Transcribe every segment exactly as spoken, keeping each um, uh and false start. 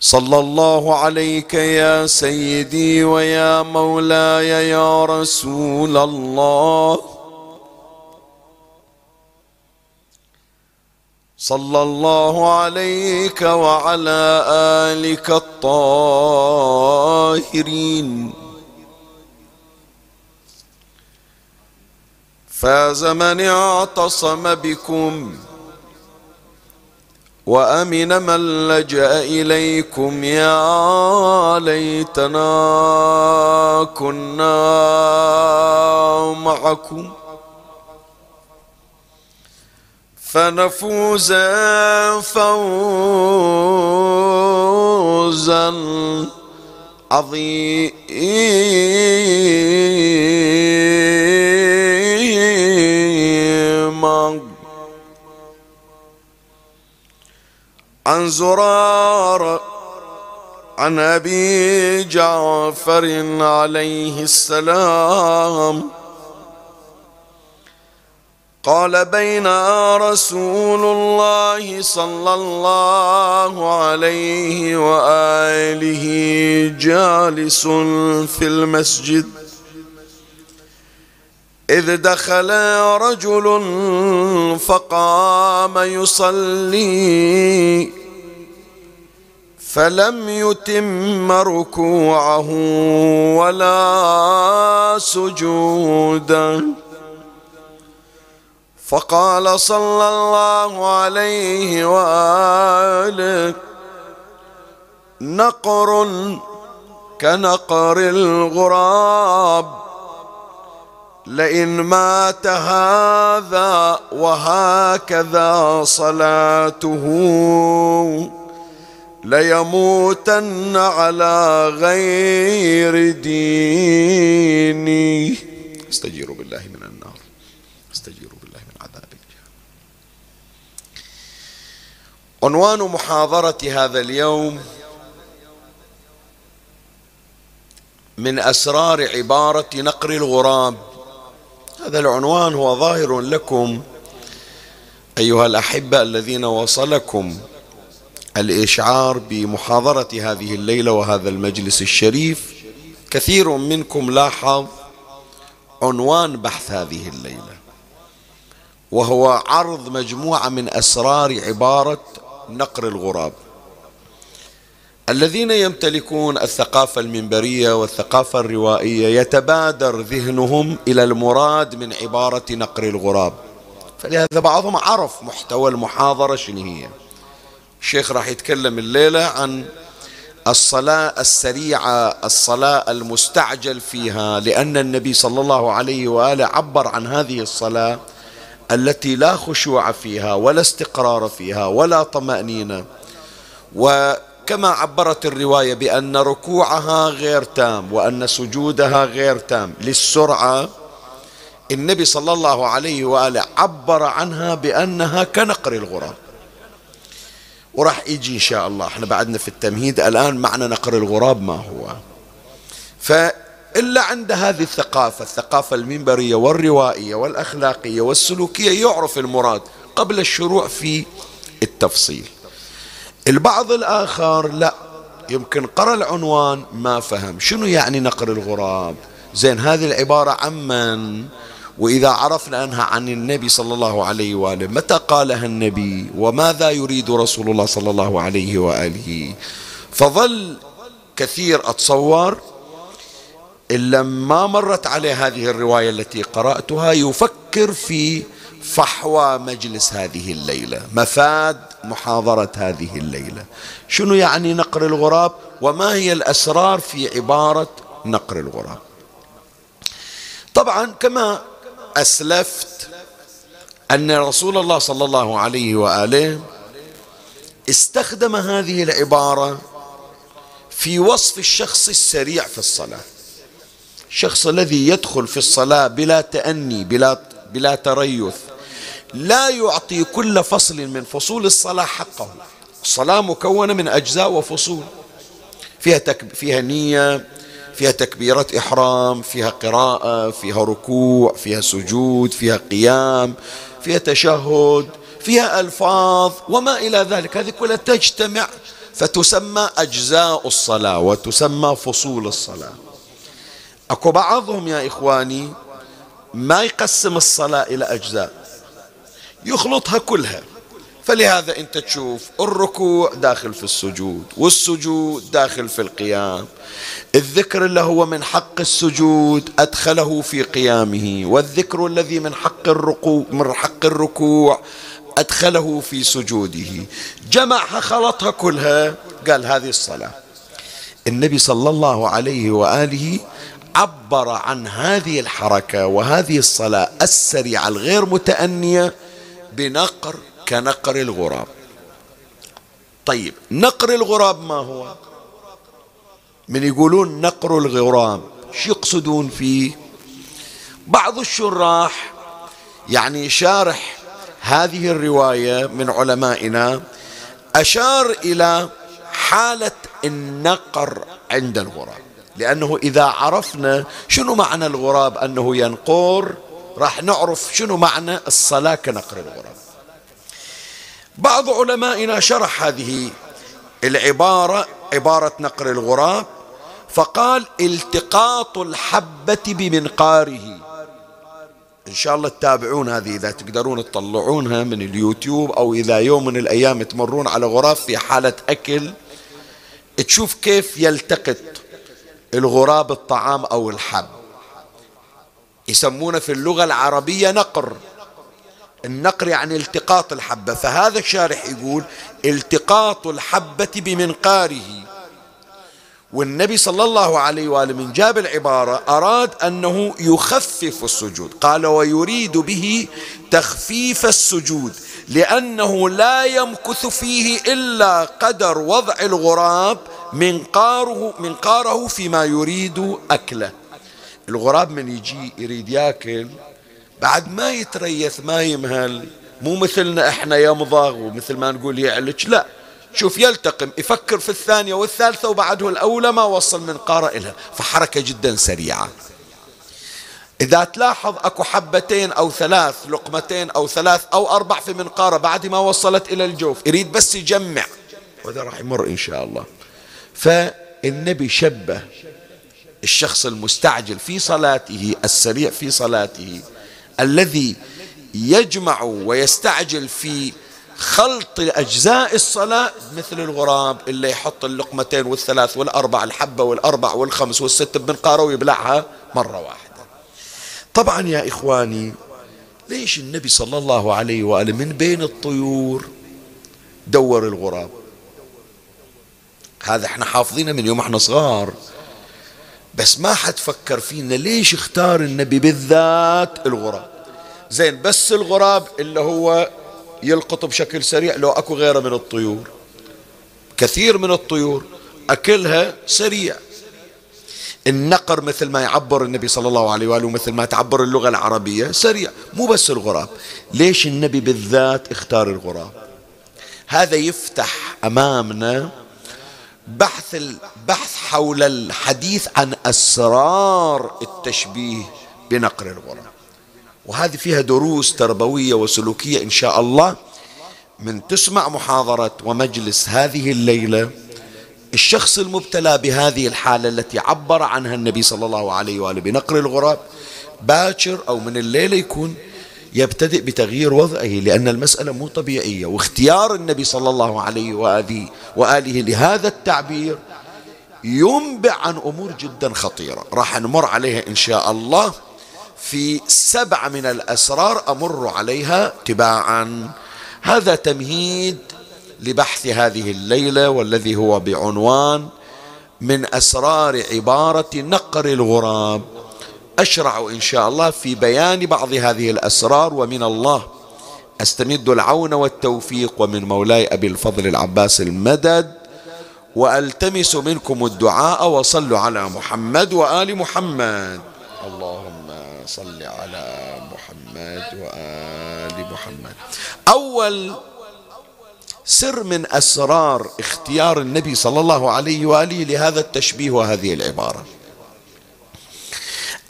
صلى الله عليك يا سيدي ويا مولاي يا رسول الله، صلى الله عليك وعلى آلك الطاهرين. فاز من اعتصم بكم، وأمن من لجأ إليكم. يا ليتنا كنا معكم فنفوز فوزا عظيما. عن زرارة عن أبي جعفر عليه السلام قال: بينا رسول الله صلى الله عليه وآله جالس في المسجد إذ دخل رجل فقام يصلي فلم يتم ركوعه ولا سجوده، فقال صلى الله عليه وآله: نقر كنقر الغراب، لئن مات هذا وهكذا صلاته ليموتن على غير ديني. استجيروا بالله من النار، استجيروا بالله من عذاب الجهنم. عنوان محاضرة هذا اليوم: من أسرار عبارة نقر الغراب. هذا العنوان هو ظاهر لكم أيها الأحبة الذين وصلكم الإشعار بمحاضرة هذه الليلة وهذا المجلس الشريف. كثير منكم لاحظ عنوان بحث هذه الليلة، وهو عرض مجموعة من أسرار عبارة نقر الغراب. الذين يمتلكون الثقافة المنبرية والثقافة الروائية يتبادر ذهنهم إلى المراد من عبارة نقر الغراب، فلهذا بعضهم عرف محتوى المحاضرة شنو هي. الشيخ راح يتكلم الليلة عن الصلاة السريعة، الصلاة المستعجل فيها، لأن النبي صلى الله عليه وآله عبر عن هذه الصلاة التي لا خشوع فيها ولا استقرار فيها ولا طمأنينة، وكما عبرت الرواية بأن ركوعها غير تام وأن سجودها غير تام للسرعة. النبي صلى الله عليه وآله عبر عنها بأنها كنقر الغراب، وراح يجي إن شاء الله، احنا بعدنا في التمهيد الآن، معنى نقر الغراب ما هو. فإلا عند هذه الثقافة، الثقافة المنبرية والروائية والأخلاقية والسلوكية، يعرف المراد قبل الشروع في التفصيل. البعض الآخر لا، يمكن قرأ العنوان ما فهم شنو يعني نقر الغراب. زين، هذه العبارة عمن؟ وإذا عرفنا أنها عن النبي صلى الله عليه وآله، متى قالها النبي؟ وماذا يريد رسول الله صلى الله عليه وآله؟ فظل كثير أتصور إلا ما مرت عليه هذه الرواية التي قرأتها يفكر في فحوى مجلس هذه الليلة، مفاد محاضرة هذه الليلة. شنو يعني نقر الغراب؟ وما هي الأسرار في عبارة نقر الغراب؟ طبعا كما أسلفت أن رسول الله صلى الله عليه وآله استخدم هذه العبارة في وصف الشخص السريع في الصلاة، الشخص الذي يدخل في الصلاة بلا تأني بلا بلا تريث، لا يعطي كل فصل من فصول الصلاة حقه. الصلاة مكونة من أجزاء وفصول، فيها تكب... فيها نية، فيها تكبيرة إحرام، فيها قراءة، فيها ركوع، فيها سجود، فيها قيام، فيها تشهد، فيها ألفاظ وما إلى ذلك. هذه كلها تجتمع فتسمى أجزاء الصلاة وتسمى فصول الصلاة. أكو بعضهم يا إخواني ما يقسم الصلاة إلى أجزاء، يخلطها كلها، فلهذا أنت تشوف الركوع داخل في السجود، والسجود داخل في القيام، الذكر اللي هو من حق السجود أدخله في قيامه، والذكر الذي من حق الركوع من حق الركوع أدخله في سجوده، جمعها خلطها كلها قال هذه الصلاة. النبي صلى الله عليه وآله عبر عن هذه الحركة وهذه الصلاة السريعة الغير متأنية بنقر كنقر الغراب. طيب نقر الغراب ما هو؟ من يقولون نقر الغراب شو يقصدون فيه؟ بعض الشراح يعني شارح هذه الرواية من علمائنا أشار إلى حالة النقر عند الغراب، لأنه إذا عرفنا شنو معنى الغراب أنه ينقر راح نعرف شنو معنى الصلاة كنقر الغراب. بعض علمائنا شرح هذه العبارة عبارة نقر الغراب فقال التقاط الحبة بمنقاره. إن شاء الله تتابعون هذه إذا تقدرون تطلعونها من اليوتيوب، أو إذا يوم من الأيام تمرون على غراب في حالة أكل تشوف كيف يلتقط الغراب الطعام أو الحب. يسمونه في اللغة العربية نقر. النقر يعني التقاط الحبة، فهذا الشارح يقول التقاط الحبة بمنقاره. والنبي صلى الله عليه وآله من جاب العبارة أراد أنه يخفف السجود، قال ويريد به تخفيف السجود لأنه لا يمكث فيه إلا قدر وضع الغراب منقاره منقاره فيما يريد أكله. الغراب من يجي يريد يأكل بعد ما يتريث ما يمهل، مو مثلنا احنا يمضغ ومثل ما نقول يعلج، لا شوف يلتقم يفكر في الثانية والثالثة وبعده الأولى ما وصل منقاره إلها، فحركة جدا سريعة. إذا تلاحظ أكو حبتين أو ثلاث لقمتين أو ثلاث أو أربع في منقاره بعد ما وصلت إلى الجوف، يريد بس يجمع، وهذا راح يمر إن شاء الله. فالنبي شبه الشخص المستعجل في صلاته، السريع في صلاته، الذي يجمع ويستعجل في خلط أجزاء الصلاة مثل الغراب اللي يحط اللقمتين والثلاث والأربع، الحبة والأربع والخمس والست بمنقاره ويبلعها مرة واحدة. طبعا يا إخواني ليش النبي صلى الله عليه وآله من بين الطيور دور الغراب؟ هذا احنا حافظينه من يوم احنا صغار، بس ما حد فكر فينا ليش اختار النبي بالذات الغراب؟ زين بس الغراب اللي هو يلقط بشكل سريع، لو اكو غيره من الطيور، كثير من الطيور اكلها سريع. النقر مثل ما يعبر النبي صلى الله عليه واله ومثل ما تعبر اللغة العربية سريع، مو بس الغراب. ليش النبي بالذات اختار الغراب؟ هذا يفتح امامنا بحث البحث حول الحديث عن أسرار التشبيه بنقر الغراب، وهذه فيها دروس تربوية وسلوكية إن شاء الله. من تسمع محاضرة ومجلس هذه الليلة الشخص المبتلى بهذه الحالة التي عبر عنها النبي صلى الله عليه وآله بنقر الغراب باكر أو من الليلة يكون يبتدئ بتغيير وضعه، لأن المسألة مو طبيعية، واختيار النبي صلى الله عليه وآله وآله لهذا التعبير ينبئ عن أمور جدا خطيرة راح نمر عليها إن شاء الله في سبعة من الأسرار أمر عليها تباعا. هذا تمهيد لبحث هذه الليلة والذي هو بعنوان من أسرار عبارة نقر الغراب. أشرع إن شاء الله في بيان بعض هذه الأسرار، ومن الله أستمد العون والتوفيق ومن مولاي أبي الفضل العباس المدد، وألتمس منكم الدعاء وصلوا على محمد وآل محمد. اللهم صل على محمد وآل محمد. أول سر من أسرار اختيار النبي صلى الله عليه وآله لهذا التشبيه وهذه العبارة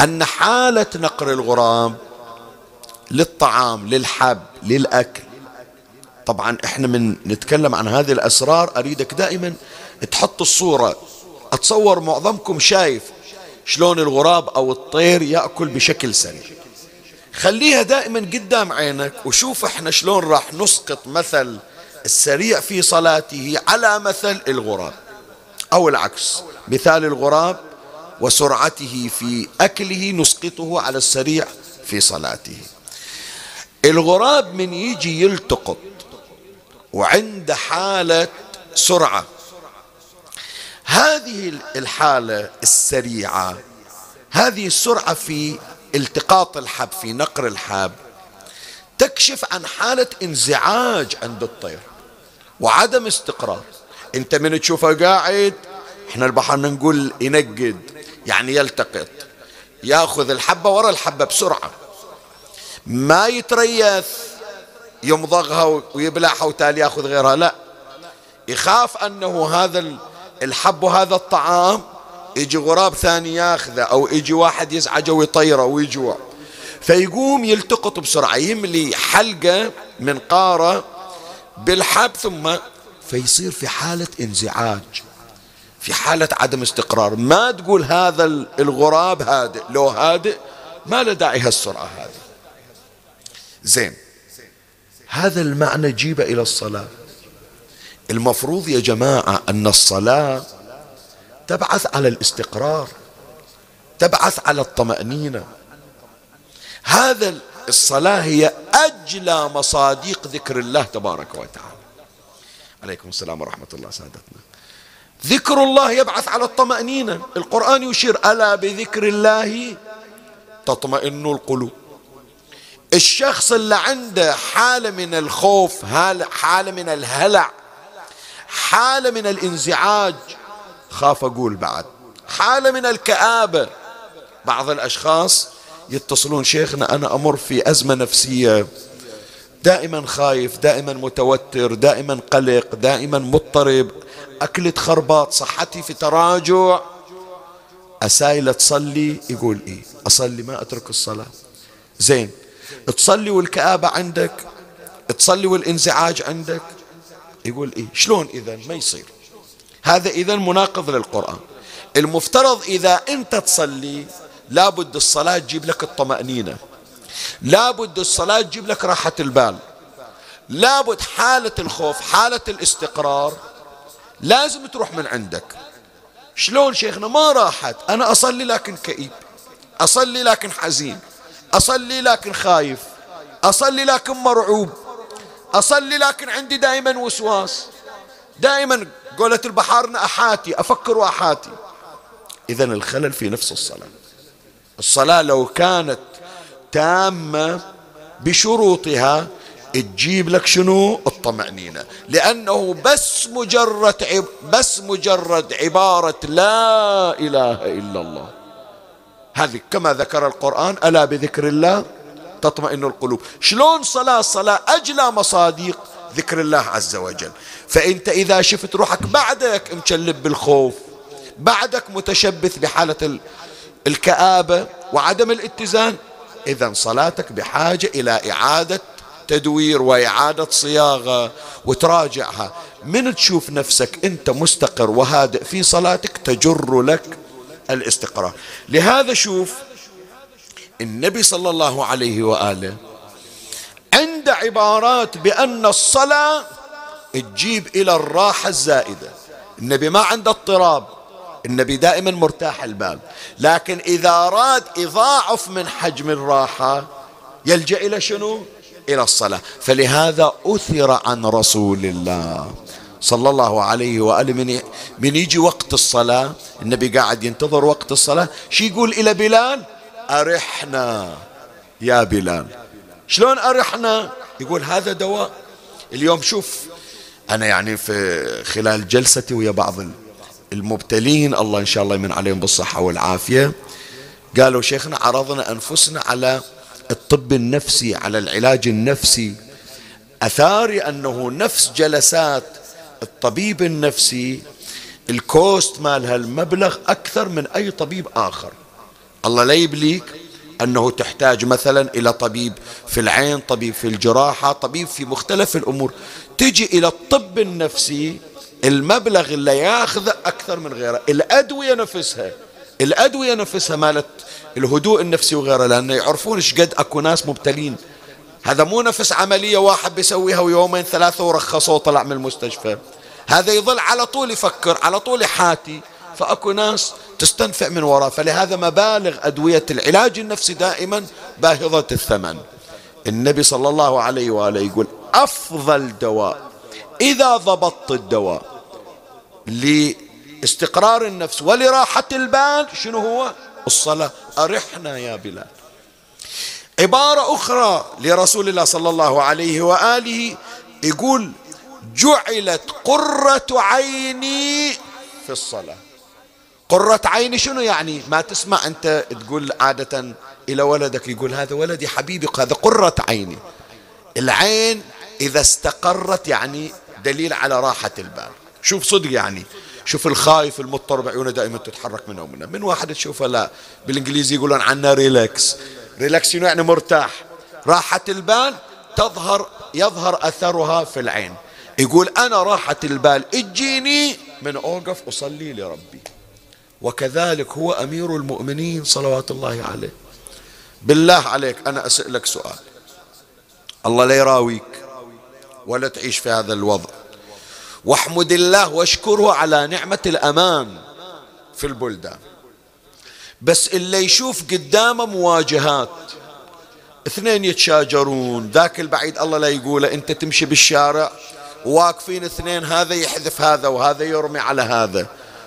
أن حالة نقر الغراب للطعام للحب للأكل. طبعا احنا من نتكلم عن هذه الأسرار أريدك دائما تحط الصورة. أتصور معظمكم شايف شلون الغراب أو الطير يأكل بشكل سريع، خليها دائما قدام عينك وشوف احنا شلون راح نسقط مثل السريع في صلاته على مثل الغراب أو العكس، مثال الغراب وسرعته في أكله نسقطه على السريع في صلاته. الغراب من يجي يلتقط وعند حالة سرعة، هذه الحالة السريعة هذه السرعة في التقاط الحب في نقر الحب تكشف عن حالة انزعاج عند الطير وعدم استقرار. انت من تشوفه قاعد، احنا البحر نقول ينقد يعني يلتقط، ياخذ الحبة ورا الحبة بسرعة، ما يتريث يمضغها ويبلعها وتالي ياخذ غيرها، لا يخاف انه هذا الحب وهذا الطعام يجي غراب ثاني ياخذه او يجي واحد يزعجه ويطيره ويجوع، فيقوم يلتقط بسرعة يملي حلقة من قارة بالحب ثم فيصير في حالة انزعاج في حالة عدم استقرار. ما تقول هذا الغراب هادئ، لو هادئ ما له داعي هالسرعة هذه. زين، هذا المعنى جيبه إلى الصلاة. المفروض يا جماعة أن الصلاة تبعث على الاستقرار، تبعث على الطمأنينة. هذا الصلاة هي أجلى مصادق ذكر الله تبارك وتعالى. عليكم السلام ورحمة الله سادتنا. ذكر الله يبعث على الطمأنينة، القرآن يشير ألا بذكر الله تطمئن القلوب. الشخص اللي عنده حالة من الخوف، حالة من الهلع، حالة من الانزعاج، خاف أقول بعد، حالة من الكآبة. بعض الأشخاص يتصلون شيخنا أنا أمر في أزمة نفسية، دائما خايف، دائما متوتر، دائما قلق، دائما مضطرب، أكلة خرباط، صحتي في تراجع، أسائل تصلي. يقول إيه أصلي ما أترك الصلاة. زين، تصلي والكآبة عندك، تصلي والانزعاج عندك، يقول إيه شلون إذا ما يصير هذا، إذا مناقض للقرآن. المفترض إذا أنت تصلي لابد الصلاة تجيب لك الطمأنينة، لابد الصلاة تجيب لك راحة البال، لابد حالة الخوف حالة الاستقرار لازم تروح من عندك. شلون شيخنا ما راحت، أنا أصلي لكن كئيب، أصلي لكن حزين، أصلي لكن خايف، أصلي لكن مرعوب، أصلي لكن عندي دائما وسواس، دائما قولت البحارنا أحاتي، أفكر وأحاتي. إذا الخلل في نفس الصلاة. الصلاة لو كانت تامة بشروطها تجيب لك شنو؟ الطمأنينة. لأنه بس مجرد عب... بس مجرد عبارة لا إله إلا الله، هذه كما ذكر القرآن ألا بذكر الله تطمئن القلوب. شلون صلاة؟ صلاة أجلى مصادق ذكر الله عز وجل. فأنت إذا شفت روحك بعدك مشلب بالخوف، بعدك متشبث بحالة ال... الكآبة وعدم الاتزان، إذا صلاتك بحاجة إلى إعادة تدوير وإعادة صياغة وتراجعها. من تشوف نفسك أنت مستقر وهادئ في صلاتك تجر لك الاستقرار. لهذا شوف النبي صلى الله عليه وآله عند عبارات بأن الصلاة تجيب إلى الراحة الزائدة. النبي ما عنده اضطراب، النبي دائما مرتاح البال، لكن إذا أراد يضاعف من حجم الراحة يلجأ إلى شنو؟ إلى الصلاة. فلهذا أثر عن رسول الله صلى الله عليه وآله من, من يجي وقت الصلاة، النبي قاعد ينتظر وقت الصلاة، شو يقول إلى بلال؟ أرحنا يا بلال. شلون أرحنا؟ يقول هذا دواء. اليوم شوف أنا يعني في خلال جلستي ويا بعض المبتلين الله إن شاء الله يمن عليهم بالصحة والعافية، قالوا شيخنا عرضنا أنفسنا على الطب النفسي، على العلاج النفسي، أثاري أنه نفس جلسات الطبيب النفسي الكوست مال هالمبلغ أكثر من أي طبيب آخر. الله لا يبليك أنه تحتاج مثلا إلى طبيب في العين، طبيب في الجراحة، طبيب في مختلف الأمور، تجي إلى الطب النفسي المبلغ اللي ياخذ أكثر من غيره. الأدوية نفسها الأدوية نفسها مالت الهدوء النفسي وغيره، لأنه يعرفون إيش قد أكو ناس مبتلين. هذا مو نفس عملية واحد بيسويها ويومين ثلاثة ورخصوه وطلع من المستشفى، هذا يظل على طول يفكر، على طول يحاتي، فأكو ناس تستنفع من وراه. فلهذا مبالغ أدوية العلاج النفسي دائما باهظة الثمن. النبي صلى الله عليه وآله يقول أفضل دواء إذا ضبطت الدواء لاستقرار النفس ولراحة البال شنو هو؟ الصلاة. أرحنا يا بلال. عبارة أخرى لرسول الله صلى الله عليه وآله يقول جعلت قرة عيني في الصلاة. قرة عيني شنو يعني؟ ما تسمع أنت تقول عادة إلى ولدك يقول هذا ولدي حبيبي، هذا قرة عيني. العين إذا استقرت يعني دليل على راحة البال. شوف صدق يعني، شوف الخايف المضطرب عيونه دائما تتحرك من هنا، من واحد تشوفه لا بالإنجليزي يقولون عنه ريلاكس. ريلاكس يعني مرتاح، راحة البال تظهر يظهر أثرها في العين. يقول أنا راحة البال اجيني من أوقف أصلي لربي، وكذلك هو أمير المؤمنين صلوات الله عليه. بالله عليك أنا أسألك سؤال، الله لا يراويك ولا تعيش في هذا الوضع، واحمد الله واشكره على نعمة الأمان في البلدان، بس اللي يشوف قدامه مواجهات، اثنين يتشاجرون، ذاك البعيد الله لا يقوله، انت تمشي بالشارع واقفين اثنين، هذا يحذف هذا وهذا يرمي على هذا،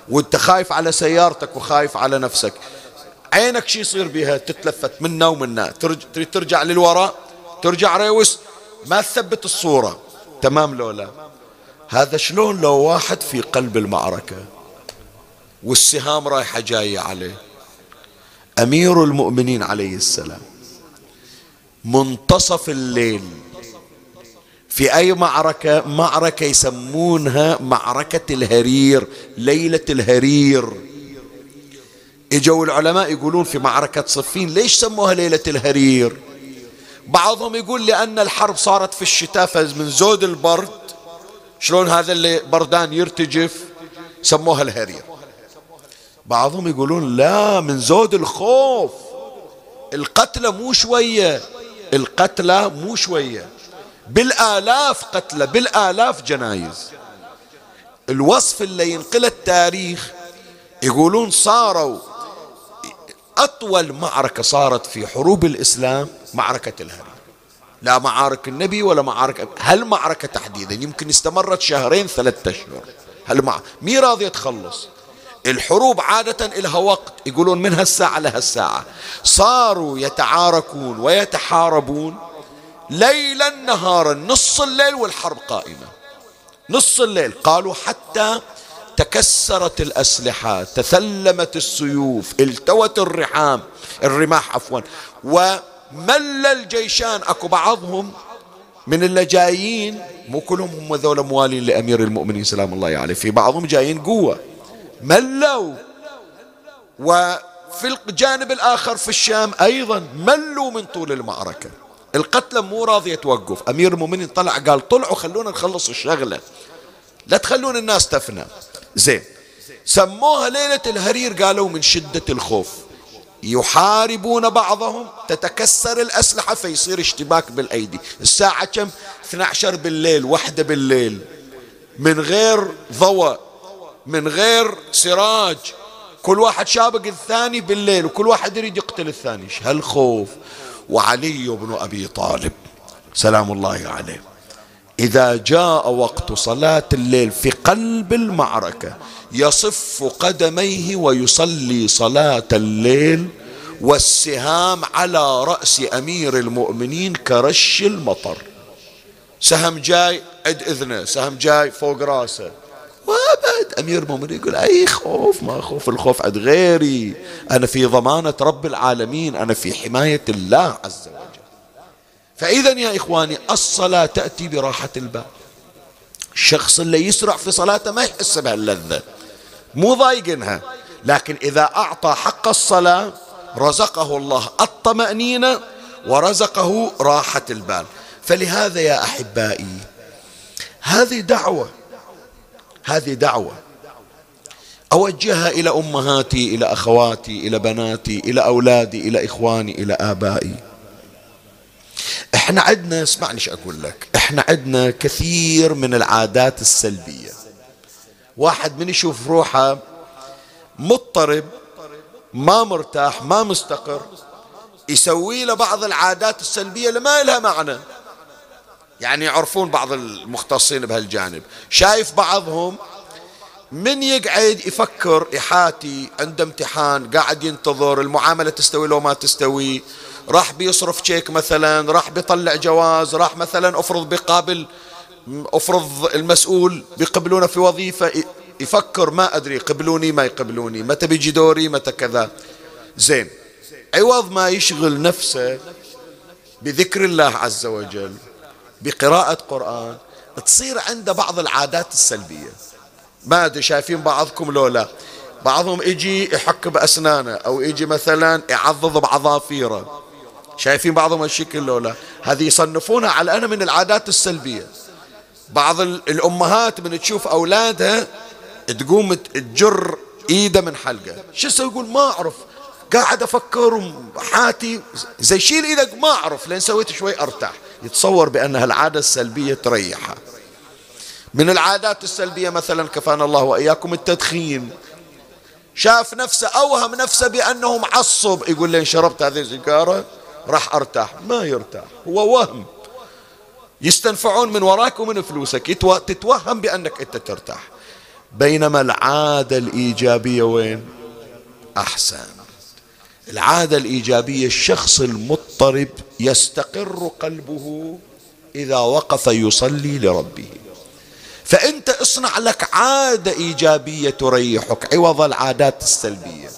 وانت خايف على سيارتك وخايف على نفسك، عينك شي يصير بها؟ تتلفت منا ومنا، ترجع, ترجع للوراء، ترجع ريوس، ما تثبت الصورة تمام لولا هذا. شلون لو واحد في قلب المعركة والسهام رايحة جاية عليه؟ أمير المؤمنين عليه السلام منتصف الليل في أي معركة، معركة يسمونها معركة الهرير، ليلة الهرير. إجوا العلماء يقولون في معركة صفين ليش سموها ليلة الهرير؟ بعضهم يقول لأن الحرب صارت في الشتاء، فمن زود البرد شلون هذا اللي بردان يرتجف سموها الهرير. بعضهم يقولون لا، من زود الخوف، القتلى مو شوية، القتلى مو شوية، بالآلاف قتلى، بالآلاف جنايز. الوصف اللي ينقل التاريخ يقولون صاروا أطول معركة صارت في حروب الإسلام معركة الهرير، لا معارك النبي ولا معارك، هالمعركة تحديدا يمكن استمرت شهرين ثلاثة أشهر. هالمعركة مي راضية تخلص. الحروب عادة إلها وقت، يقولون من هالساعة لهالساعة. صاروا يتعاركون ويتحاربون ليلا نهارا، نص الليل والحرب قائمة، نص الليل. قالوا حتى تكسرت الأسلحة، تثلمت السيوف، التوت الرحام الرماح عفوا، ومل الجيشان. أكو بعضهم من اللي جايين مو كلهم هم ذولا موالين لأمير المؤمنين سلام الله عليه يعني، في بعضهم جايين قوة ملوا، وفي الجانب الآخر في الشام أيضا ملوا من طول المعركة، القتلى مو راضية توقف. أمير المؤمنين طلع قال طلعوا خلونا نخلص الشغلة، لا تخلون الناس تفنى. زين سموها ليلة الهرير، قالوا من شدة الخوف يحاربون بعضهم تتكسر الأسلحة فيصير اشتباك بالأيدي. الساعة كم؟ اثني عشر بالليل، واحدة بالليل، من غير ضوء، من غير سراج، كل واحد شابق الثاني بالليل، وكل واحد يريد يقتل الثاني. ايش هالخوف؟ وعلي بن أبي طالب سلام الله عليه إذا جاء وقت صلاة الليل في قلب المعركة يصف قدميه ويصلي صلاة الليل والسهام على رأس أمير المؤمنين كرش المطر. سهم جاي عد إذنه، سهم جاي فوق راسه، وابد أمير المؤمنين يقول أي خوف؟ ما خوف، الخوف عد غيري، أنا في ضمانة رب العالمين، أنا في حماية الله عز وجل. فإذا يا إخواني الصلاة تأتي براحة البال. الشخص اللي يسرع في صلاته ما يحس بهاللذة، مو ضايقنها، لكن إذا أعطى حق الصلاة رزقه الله الطمأنينة ورزقه راحة البال. فلهذا يا أحبائي هذه دعوة، هذه دعوة أوجهها إلى أمهاتي، إلى أخواتي، إلى بناتي، إلى أولادي، إلى إخواني، إلى آبائي. احنا عندنا، اسمعني شو اقول لك، احنا عندنا كثير من العادات السلبية. واحد من يشوف روحه مضطرب ما مرتاح ما مستقر يسوي له بعض العادات السلبية اللي ما لها معنى. يعني يعرفون بعض المختصين بهالجانب، شايف بعضهم من يقعد يفكر يحاتي، عنده امتحان قاعد ينتظر المعاملة تستوي لو ما تستوي، راح بيصرف شيك مثلا، راح بيطلع جواز، راح مثلا افرض بيقابل، افرض المسؤول بيقبلونه في وظيفة، يفكر ما ادري قبلوني ما يقبلوني، متى بيجي دوري، متى كذا. زين، عوض ما يشغل نفسه بذكر الله عز وجل بقراءة قرآن تصير عنده بعض العادات السلبية. ما ادري شايفين بعضكم لو لا، بعضهم يجي يحك باسنانه، او يجي مثلا يعضض بعظافيره، شايفين بعضهم هالشكل لو لا؟ هذه يصنفونها على أنا من العادات السلبية. بعض الأمهات من تشوف أولادها تقوم تجر إيده من حلقة، شو يسوي؟ يقول ما أعرف، قاعد أفكر حاتي، زي شيل إيدك، ما أعرف، لأن سويت شوي أرتاح. يتصور بأن هالعادة السلبية تريحها. من العادات السلبية مثلا كفانا الله وإياكم التدخين، شاف نفسه، أوهم نفسه بأنه معصب، يقول لي إن شربت هذه السيجارة راح أرتاح. ما يرتاح، هو وهم. يستنفعون من وراك ومن فلوسك، يتو... تتوهم بأنك أنت ترتاح. بينما العادة الإيجابية وين؟ أحسن. العادة الإيجابية الشخص المضطرب يستقر قلبه إذا وقف يصلي لربه. فأنت اصنع لك عادة إيجابية تريحك عوض العادات السلبية.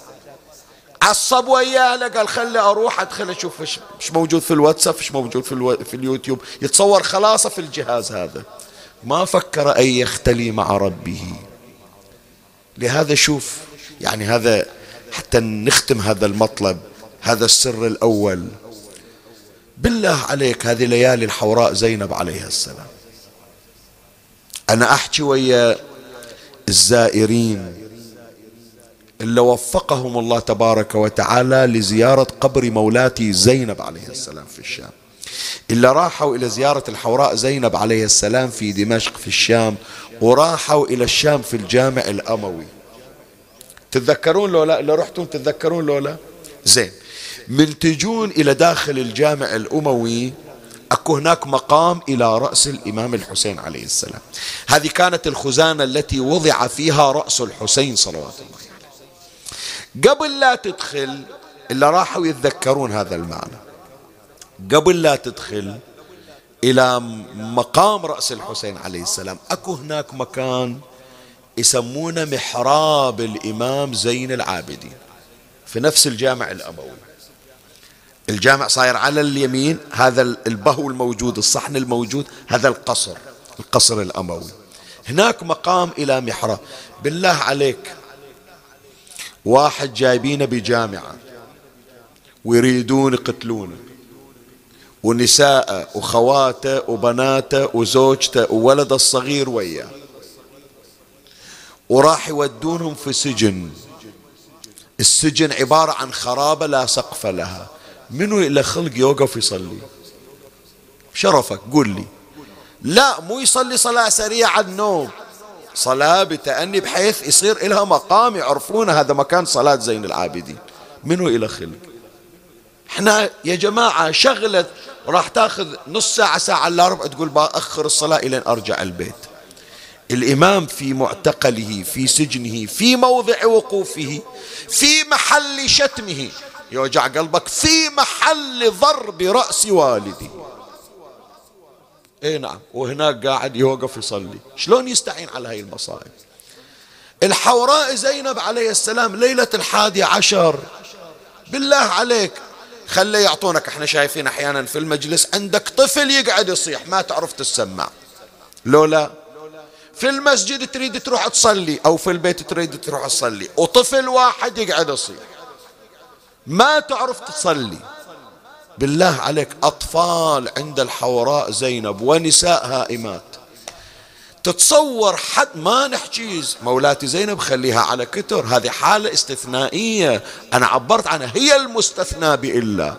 عصب وياه، قال خلي اروح ادخل اشوف ايش موجود في الواتساب، ايش موجود في, الو... في اليوتيوب، يتصور خلاصه في الجهاز هذا. ما فكر ان يختلي مع ربه. لهذا شوف، يعني هذا حتى نختم هذا المطلب، هذا السر الاول. بالله عليك هذه ليالي الحوراء زينب عليها السلام، انا احكي ويا الزائرين اللي وفقهم الله تبارك وتعالى لزيارة قبر مولاتي زينب عليه السلام في الشام، اللي راحوا إلى زيارة الحوراء زينب عليه السلام في دمشق في الشام، وراحوا إلى الشام في الجامع الأموي. تتذكرون لولا؟ اللي رحتون تتذكرون لولا؟ زين، من تجون إلى داخل الجامع الأموي أكو هناك مقام إلى رأس الإمام الحسين عليه السلام. هذه كانت الخزانة التي وضع فيها رأس الحسين صلوات الله. قبل لا تدخل، اللي راحوا يتذكرون هذا المعنى، قبل لا تدخل إلى مقام رأس الحسين عليه السلام أكو هناك مكان يسمونه محراب الإمام زين العابدين في نفس الجامع الأموي. الجامع صاير على اليمين، هذا البهو الموجود، الصحن الموجود، هذا القصر، القصر الأموي. هناك مقام إلى محراب. بالله عليك واحد جايبينه بجامعة ويريدون يقتلونه، ونساءه وخواته وبناته وزوجته وولده الصغير وياه، وراح يودونهم في سجن. السجن عبارة عن خرابة لا سقف لها. منو إلا خلق يوقف يصلي؟ شرفك قول لي لا، مو يصلي صلاة سريعة على النوم، صلاة بتأني بحيث يصير إلها مقام يعرفون هذا مكان صلاة زين العابدين. منو إلى خلق؟ احنا يا جماعة شغلة راح تاخذ نص ساعة ساعة إلا ربع تقول بأخر الصلاة إلى أرجع البيت. الإمام في معتقله، في سجنه، في موضع وقوفه، في محل شتمه، يوجع قلبك، في محل ضرب رأس والدي. اي نعم، وهناك قاعد يوقف يصلي، شلون يستعين على هاي المصائب؟ الحوراء زينب عليه السلام ليلة الحادي عشر، بالله عليك خليه يعطونك، احنا شايفين احيانا في المجلس عندك طفل يقعد يصيح ما تعرف تسمع، لولا في المسجد تريد تروح تصلي او في البيت تريد تروح تصلي وطفل واحد يقعد يصيح ما تعرف تصلي. بالله عليك أطفال عند الحوراء زينب ونساء هائمات. تتصور حد ما نحجيز مولاتي زينب خليها على كتر، هذه حالة استثنائية أنا عبرت عنها، هي المستثنى بإلا.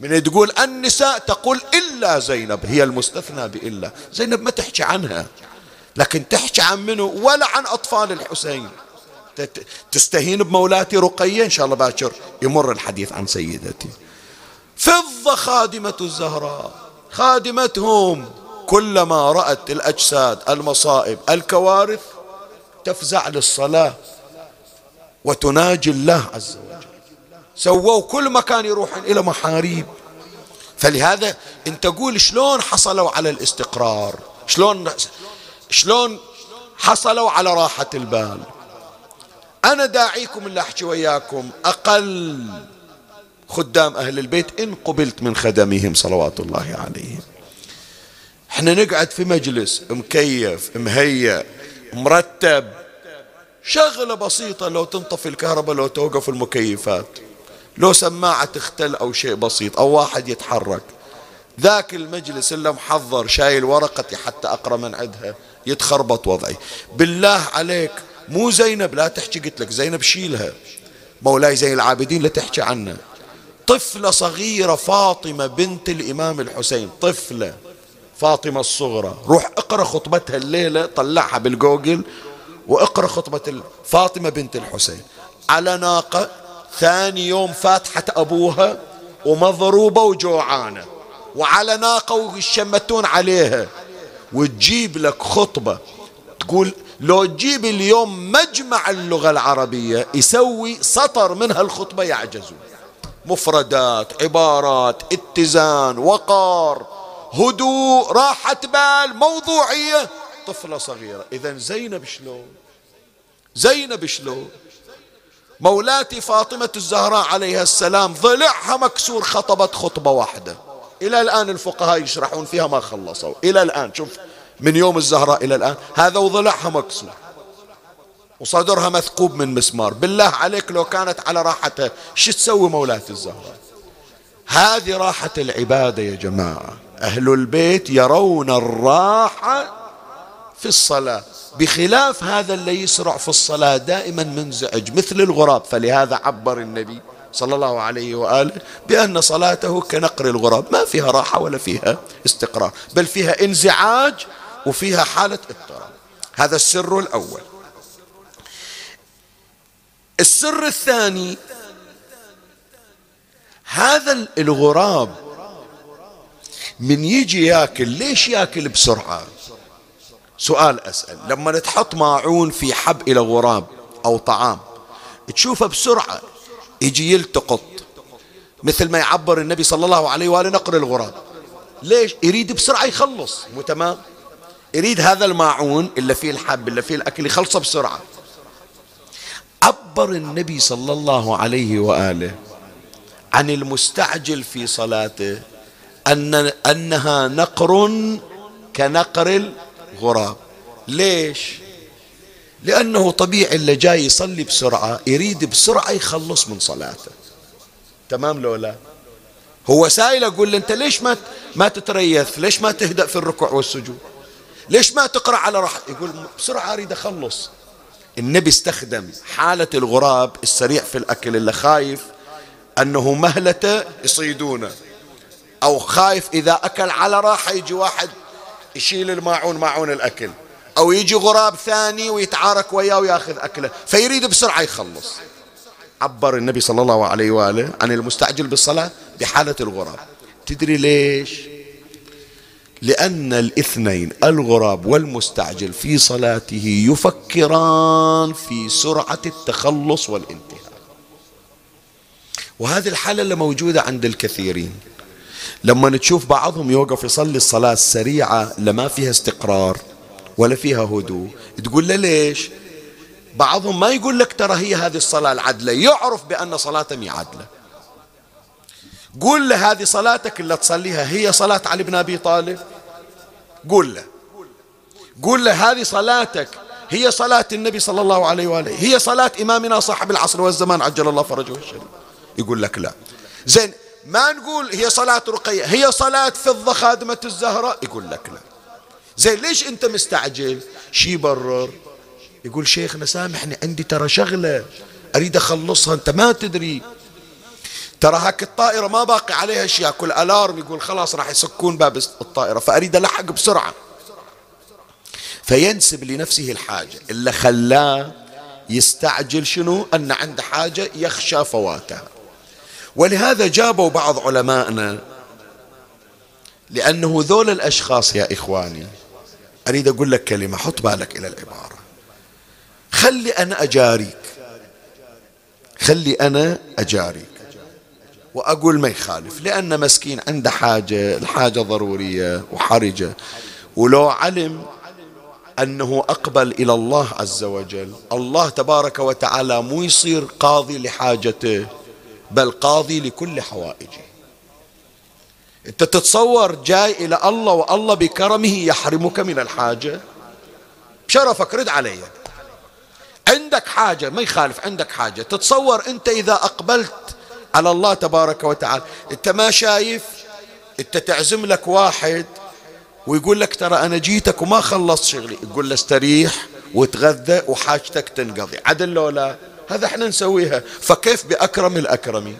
من تقول النساء تقول إلا زينب، هي المستثنى بإلا. زينب ما تحكي عنها، لكن تحكي عن منه ولا عن أطفال الحسين. تستهين بمولاتي رقية، إن شاء الله باكر يمر الحديث عن سيدتي. فضة خادمة الزهراء خادمتهم، كلما رأت الأجساد المصائب الكوارث تفزع للصلاة وتناجي الله عز وجل. سووا كل مكان يروحون إلى محاريب. فلهذا أنت تقول شلون حصلوا على الاستقرار، شلون شلون حصلوا على راحة البال. أنا داعيكم اللي أحكي وياكم أقل خدام أهل البيت إن قبلت من خدمهم صلوات الله عليهم. إحنا نقعد في مجلس مكيف مهيأ مرتب، شغلة بسيطة لو تنطفي الكهرباء، لو توقف المكيفات، لو سماعة تختل أو شيء بسيط أو واحد يتحرك، ذاك المجلس اللي محضر شايل ورقتي حتى أقرأ من عندها يتخربط وضعي. بالله عليك مو زينب لا تحكي، قلت لك زينب شيلها، مولاي زين العابدين لا تحكي عنه. طفلة صغيرة فاطمة بنت الإمام الحسين، طفلة فاطمة الصغرى، روح اقرأ خطبتها الليلة، طلعها بالجوجل واقرأ خطبة فاطمة بنت الحسين. على ناقة، ثاني يوم فاتحت أبوها ومضروبة وجوعانة، وعلى ناقة ويشمتون عليها، وتجيب لك خطبة تقول لو تجيب اليوم مجمع اللغة العربية يسوي سطر من هالخطبة يعجزون، مفردات، عبارات، اتزان، وقار، هدوء، راحة بال، موضوعية. طفلة صغيرة. إذن زينب شلون؟ زينب شلون؟ مولاتي فاطمة الزهراء عليها السلام ضلعها مكسور، خطبت خطبة واحدة إلى الآن الفقهاء يشرحون فيها ما خلصوا إلى الآن. شوف من يوم الزهراء إلى الآن هذا، وضلعها مكسور وصدرها مثقوب من مسمار. بالله عليك لو كانت على راحتها شو تسوي مولات الزهراء؟ هذه راحة العبادة يا جماعة. أهل البيت يرون الراحة في الصلاة، بخلاف هذا اللي يسرع في الصلاة دائما منزعج مثل الغراب. فلهذا عبر النبي صلى الله عليه وآله بأن صلاته كنقر الغراب، ما فيها راحة ولا فيها استقرار، بل فيها انزعاج وفيها حالة اضطراب. هذا السر الأول. السر الثاني، هذا الغراب من يجي ياكل ليش ياكل بسرعة؟ سؤال أسأل، لما تحط ماعون في حب إلى غراب أو طعام تشوفه بسرعة يجي يلتقط، مثل ما يعبر النبي صلى الله عليه وآله نقر الغراب. ليش يريد بسرعة يخلص؟ مو تمام، يريد هذا الماعون اللي فيه الحب اللي فيه الأكل يخلصه بسرعة. عبر النبي صلى الله عليه وآله عن المستعجل في صلاته أن أنها نقر كنقر الغراب. ليش؟ لأنه طبيعي اللي جاي يصلي بسرعة يريد بسرعة يخلص من صلاته. تمام لو لا؟ هو سائل أقول له أنت ليش ما ما تتريث؟ ليش ما تهدأ في الركوع والسجود؟ ليش ما تقرأ على راحة؟ يقول بسرعة أريد أخلص. النبي استخدم حالة الغراب السريع في الأكل اللي خايف أنه مهلته يصيدونه، أو خايف إذا أكل على راحة يجي واحد يشيل الماعون، ماعون الأكل، أو يجي غراب ثاني ويتعارك وياه وياخذ أكله، فيريد بسرعة يخلص. عبر النبي صلى الله عليه وآله عن المستعجل بالصلاة بحالة الغراب. تدري ليش؟ لأن الاثنين الغراب والمستعجل في صلاته يفكران في سرعة التخلص والانتهاء. وهذه الحالة اللي موجودة عند الكثيرين، لما تشوف بعضهم يوقف يصلي الصلاة السريعة اللي ما فيها استقرار ولا فيها هدوء، تقول له ليش؟ بعضهم ما يقول لك ترى هي هذه الصلاة العدلة، يعرف بأن صلاته مي عدلة. قول له هذه صلاتك اللي تصليها هي صلاة علي بن أبي طالب، قول له قول له هذه صلاتك هي صلاة النبي صلى الله عليه وآله، هي صلاة إمامنا صاحب العصر والزمان عجل الله فرجه الشريف، يقول لك لا. زين، ما نقول هي صلاة رقية، هي صلاة فضة خادمة الزهراء، يقول لك لا. زين، ليش أنت مستعجل؟ شي برر، يقول شيخنا سامحني عندي ترى شغلة أريد أخلصها، أنت ما تدري ترى هاك الطائرة ما باقي عليها شيء، كل ألارم يقول خلاص راح يسكون باب الطائرة، فأريد ألحق بسرعة. فينسب لنفسه الحاجة اللي خلاه يستعجل، شنو؟ أن عنده حاجة يخشى فواتها. ولهذا جابوا بعض علمائنا، لأنه ذول الأشخاص يا إخواني، أريد أقول لك كلمة، حط بالك إلى العبارة، خلي أنا أجاريك، خلي أنا أجاريك وأقول ما يخالف، لأن مسكين عنده حاجة، الحاجة ضرورية وحرجة، ولو علم أنه أقبل إلى الله عز وجل، الله تبارك وتعالى مو يصير قاضي لحاجته، بل قاضي لكل حوائجه. أنت تتصور جاي إلى الله والله بكرمه يحرمك من الحاجة؟ بشرفك رد علي، عندك حاجة ما يخالف، عندك حاجة. تتصور أنت إذا أقبلت على الله تبارك وتعالى، أنت ما شايف أنت تعزم لك واحد ويقول لك ترى أنا جيتك وما خلصت شغلي، يقول له استريح وتغذى وحاجتك تنقضي، عدل لو لا؟ هذا احنا نسويها، فكيف بأكرم الأكرمين؟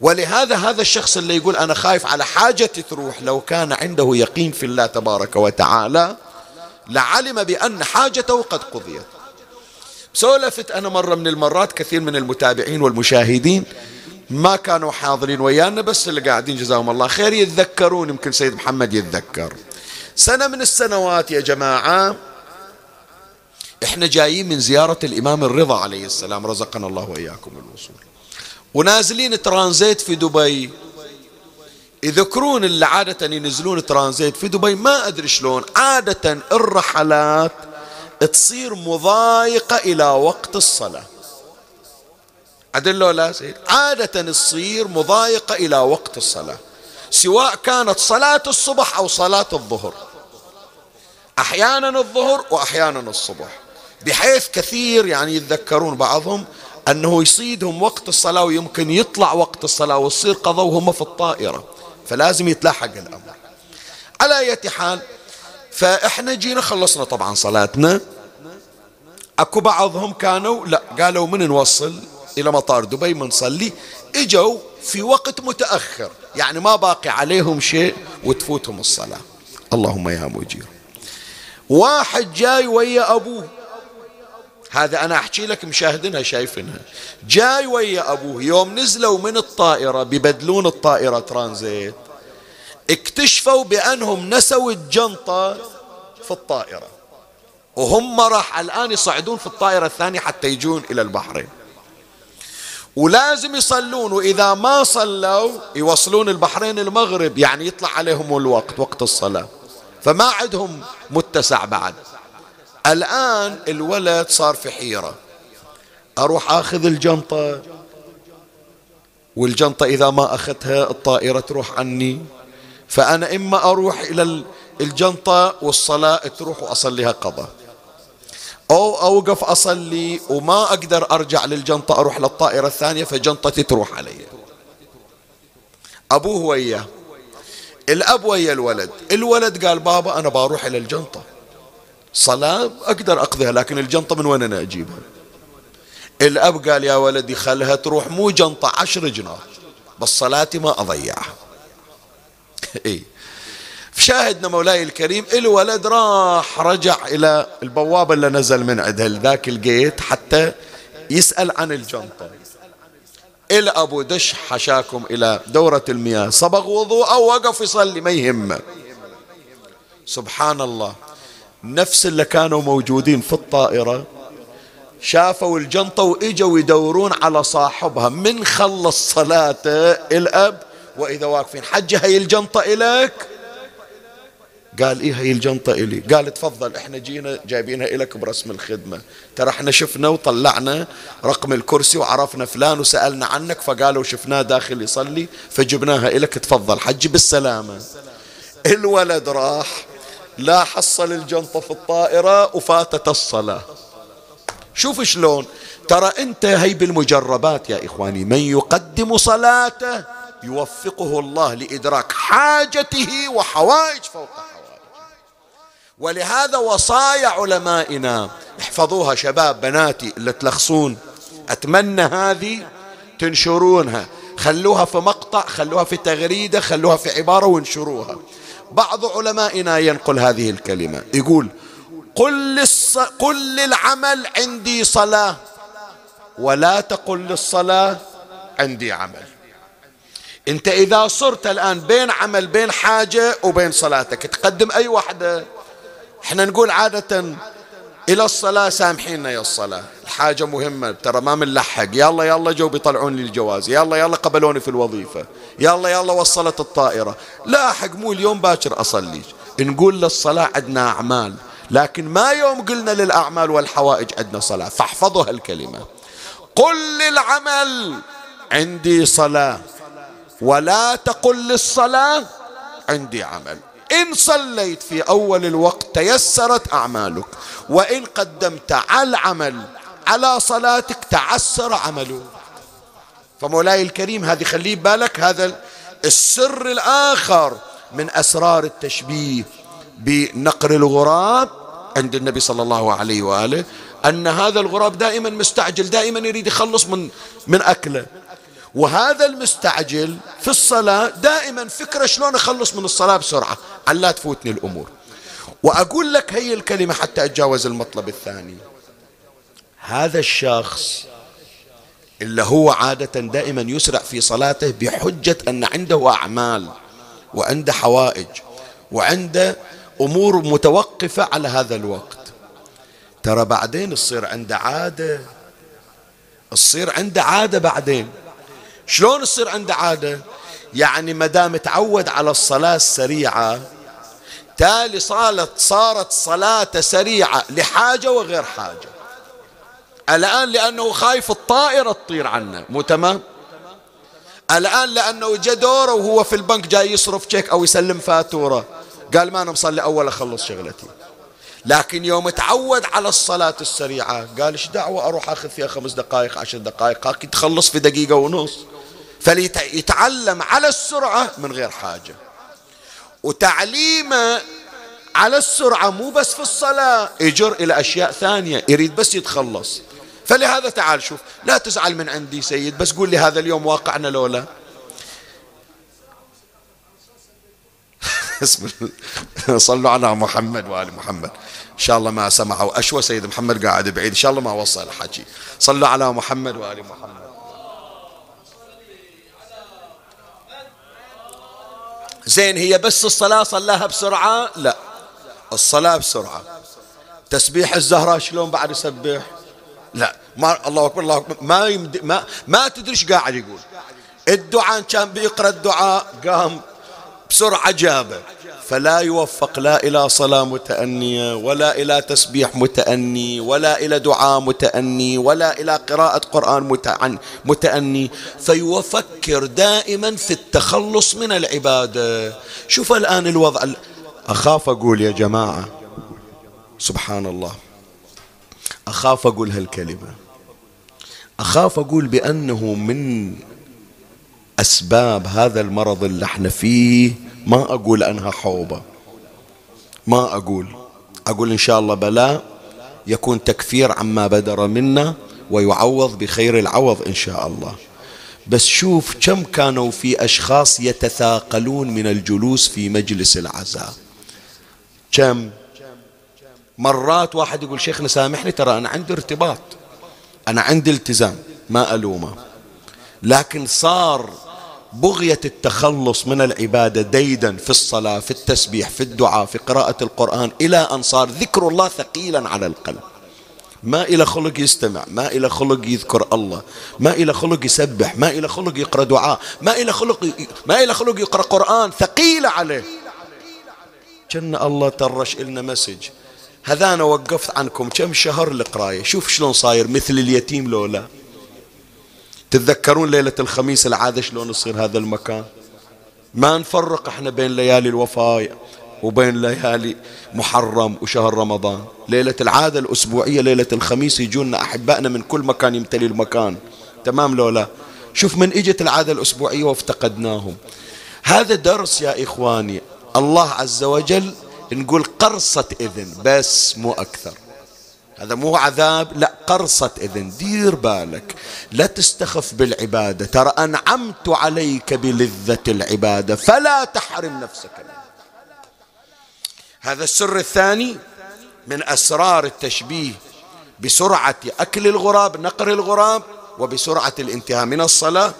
ولهذا هذا الشخص اللي يقول أنا خايف على حاجتي تروح، لو كان عنده يقين في الله تبارك وتعالى لعلم بأن حاجته قد قضيت. سولفت أنا مرة من المرات، كثير من المتابعين والمشاهدين ما كانوا حاضرين ويانا، بس اللي قاعدين جزاهم الله خير يتذكرون، يمكن سيد محمد يتذكر. سنة من السنوات يا جماعة احنا جايين من زيارة الإمام الرضا عليه السلام رزقنا الله وإياكم الوصول، ونازلين ترانزيت في دبي. يذكرون اللي عادة ينزلون ترانزيت في دبي، ما أدري شلون عادة الرحلات تصير مضايقة إلى وقت الصلاة، عدل لو لا سيد؟ عادة تصير مضايقة إلى وقت الصلاة، سواء كانت صلاة الصبح أو صلاة الظهر، أحيانا الظهر وأحيانا الصبح، بحيث كثير يعني يتذكرون بعضهم أنه يصيدهم وقت الصلاة ويمكن يطلع وقت الصلاة ويصير قضوا هم في الطائرة، فلازم يتلاحق الأمر. على أي حال، فإحنا جينا خلصنا طبعا صلاتنا، أكو بعضهم كانوا لا قالوا من نوصل إلى مطار دبي منصلي، إجوا في وقت متأخر يعني ما باقي عليهم شيء وتفوتهم الصلاة، اللهم يا مجير. واحد جاي ويا أبوه، هذا أنا أحكي لك مشاهدينها شايفينها، جاي ويا أبوه. يوم نزلوا من الطائرة ببدلون الطائرة ترانزيت، اكتشفوا بأنهم نسوا الجنطة في الطائرة، وهم راح الآن يصعدون في الطائرة الثانية حتى يجون إلى البحرين، ولازم يصلون، وإذا ما صلوا يوصلون البحرين المغرب، يعني يطلع عليهم الوقت، وقت الصلاة، فما عندهم متسع بعد. الآن الولد صار في حيرة، أروح آخذ الجنطة، والجنطة إذا ما أخذتها الطائرة تروح عني، فأنا إما أروح إلى الجنطة والصلاة تروح وأصليها قضاء، أو أوقف أصلي وما أقدر أرجع للجنطة أروح للطائرة الثانية فجنطتي تروح علي. أبوه وياه، الأب ويا الولد، الولد قال بابا أنا بروح إلى الجنطة، صلاة أقدر أقضيها لكن الجنطة من وين أنا أجيبها؟ الأب قال يا ولدي خلها تروح، مو جنطة عشر جنات، بس صلاتي ما أضيعها. إيه، شاهدنا مولاي الكريم الولد راح رجع إلى البوابة اللي نزل من عندها ذاك الجيت حتى يسأل عن الجنطة. الأبو دش حشاكم إلى دورة المياه، صبغ وضوءه ووقف يصلي ما يهمه. سبحان الله، نفس اللي كانوا موجودين في الطائرة شافوا الجنطة وإجوا يدورون على صاحبها. من خلص صلاته الأب وإذا واقفين، حجة هي الجنطة إليك؟ قال إيه هي الجنطة إلي. قال تفضل، إحنا جينا جايبينها إلك برسم الخدمة، ترى إحنا شفنا وطلعنا رقم الكرسي وعرفنا فلان وسألنا عنك فقالوا شفناه داخل يصلي فجبناها إلك، تفضل حجي بالسلامة. الولد راح لا حصل الجنطة في الطائرة وفاتت الصلاة. شوف شلون، ترى أنت هي بالمجربات يا إخواني. من يقدم صلاته يوفقه الله لإدراك حاجته وحوائج فوق حوائج. ولهذا وصايا علمائنا احفظوها شباب، بناتي اللي تلخصون أتمنى هذه تنشرونها، خلوها في مقطع، خلوها في تغريدة، خلوها في عبارة وانشروها. بعض علمائنا ينقل هذه الكلمة يقول: قل, للص... قل للعمل عندي صلاة، ولا تقل للصلاة عندي عمل. انت اذا صرت الان بين عمل بين حاجة وبين صلاتك تقدم اي واحدة؟ احنا نقول عادة الى الصلاة سامحينا يا الصلاة، الحاجة مهمة ترى ما منلحق، يلا يلا جو بيطلعون لي الجواز، يلا يلا قبلوني في الوظيفة، يلا يلا وصلت الطائرة، لا حق مو اليوم باكر اصلي. نقول للصلاة عندنا اعمال، لكن ما يوم قلنا للاعمال والحوائج عندنا صلاة. فاحفظوا هالكلمة: قل للعمل عندي صلاة، ولا تقل للصلاة عندي عمل. إن صليت في أول الوقت تيسرت أعمالك، وإن قدمت على العمل على صلاتك تعسر عملك. فمولاي الكريم هذه خليه بالك، هذا السر الآخر من أسرار التشبيه بنقر الغراب عند النبي صلى الله عليه وآله، أن هذا الغراب دائما مستعجل، دائما يريد يخلص من من أكله. وهذا المستعجل في الصلاة دائما فكرة شلون أخلص من الصلاة بسرعة على لا تفوتني الأمور. وأقول لك هي الكلمة حتى أتجاوز المطلب الثاني: هذا الشخص اللي هو عادة دائما يسرع في صلاته بحجة أن عنده أعمال وعنده حوائج وعنده أمور متوقفة على هذا الوقت، ترى بعدين تصير عنده عادة، تصير عنده عادة بعدين. شلون تصير عنده عادة؟ يعني مدام تعود على الصلاة السريعة تالي صارت صارت صلاة سريعة لحاجة وغير حاجة. الآن لأنه خايف الطائرة تطير عنه، مو تمام؟ الآن لأنه جا دوره وهو في البنك جاي يصرف شيك أو يسلم فاتورة، قال ما أنا مصلي أول أخلص شغلتي. لكن يوم تعود على الصلاة السريعة قال ايش دعوة أروح أخذ فيها خمس دقائق عشر دقائق، أكيد تخلص في دقيقة ونص. فليتعلم على السرعة من غير حاجة. وتعليمه على السرعة مو بس في الصلاة، يجر إلى أشياء ثانية، يريد بس يتخلص. فلهذا تعال شوف، لا تزعل من عندي سيد، بس قول لي هذا اليوم واقعنا لولا صلوا على محمد وآل محمد. إن شاء الله ما سمعوا، أشوى سيد محمد قاعد بعيد، إن شاء الله ما وصل حكي. صلوا على محمد وآل محمد. زين، هي بس الصلاة صلاها بسرعة؟ لا، الصلاة بسرعة. تسبيح الزهراء شلون بعد يسبح؟ لا، ما الله أكبر الله أكبر، ما يمد... ما ما تدريش قاعد يقول. الدعاء كان بيقرأ الدعاء قام بسرعة جابه. فلا يوفق لا إلى صلاة متأنية، ولا إلى تسبيح متأني، ولا إلى دعاء متأني، ولا إلى قراءة قرآن متأني. فيفكر دائما في التخلص من العبادة. شوف الآن الوضع، أخاف أقول يا جماعة، سبحان الله، أخاف أقول هالكلمة، أخاف أقول بأنه من أسباب هذا المرض اللي احنا فيه، ما أقول أنها حوبة، ما أقول، أقول إن شاء الله بلا يكون تكفير عما بدر منا ويعوض بخير العوض إن شاء الله. بس شوف كم كانوا في أشخاص يتثاقلون من الجلوس في مجلس العزاء. كم مرات واحد يقول شيخنا سامحني ترى أنا عندي ارتباط، أنا عندي التزام، ما ألومه، لكن صار بغية التخلص من العبادة ديدا في الصلاة، في التسبيح، في الدعاء، في قراءة القرآن، إلى أن صار ذكر الله ثقيلا على القلب. ما إلى خلق يستمع، ما إلى خلق يذكر الله، ما إلى خلق يسبح، ما إلى خلق يقرأ دعاء، ما إلى خلق ي... ما إلى خلق يقرأ قرآن، ثقيل عليه. كأن الله ترش إلنا مسج، هذا أنا وقفت عنكم كم شهر القراية. شوف شلون صاير مثل اليتيم لولا. تتذكرون ليلة الخميس العادة شلون يصير هذا المكان؟ ما نفرق احنا بين ليالي الوفاة وبين ليالي محرم وشهر رمضان. ليلة العادة الأسبوعية ليلة الخميس يجونا أحبائنا من كل مكان يمتلي المكان، تمام لولا. شوف من إجت العادة الأسبوعية وافتقدناهم. هذا درس يا إخواني، الله عز وجل نقول قرصة إذن بس، مو أكثر. هذا مو عذاب، لا قرصة إذن. دير بالك لا تستخف بالعبادة، ترى أنعمت عليك بلذة العبادة فلا تحرم نفسك. هذا السر الثاني من أسرار التشبيه بسرعة أكل الغراب، نقر الغراب، وبسرعة الانتهاء من الصلاة،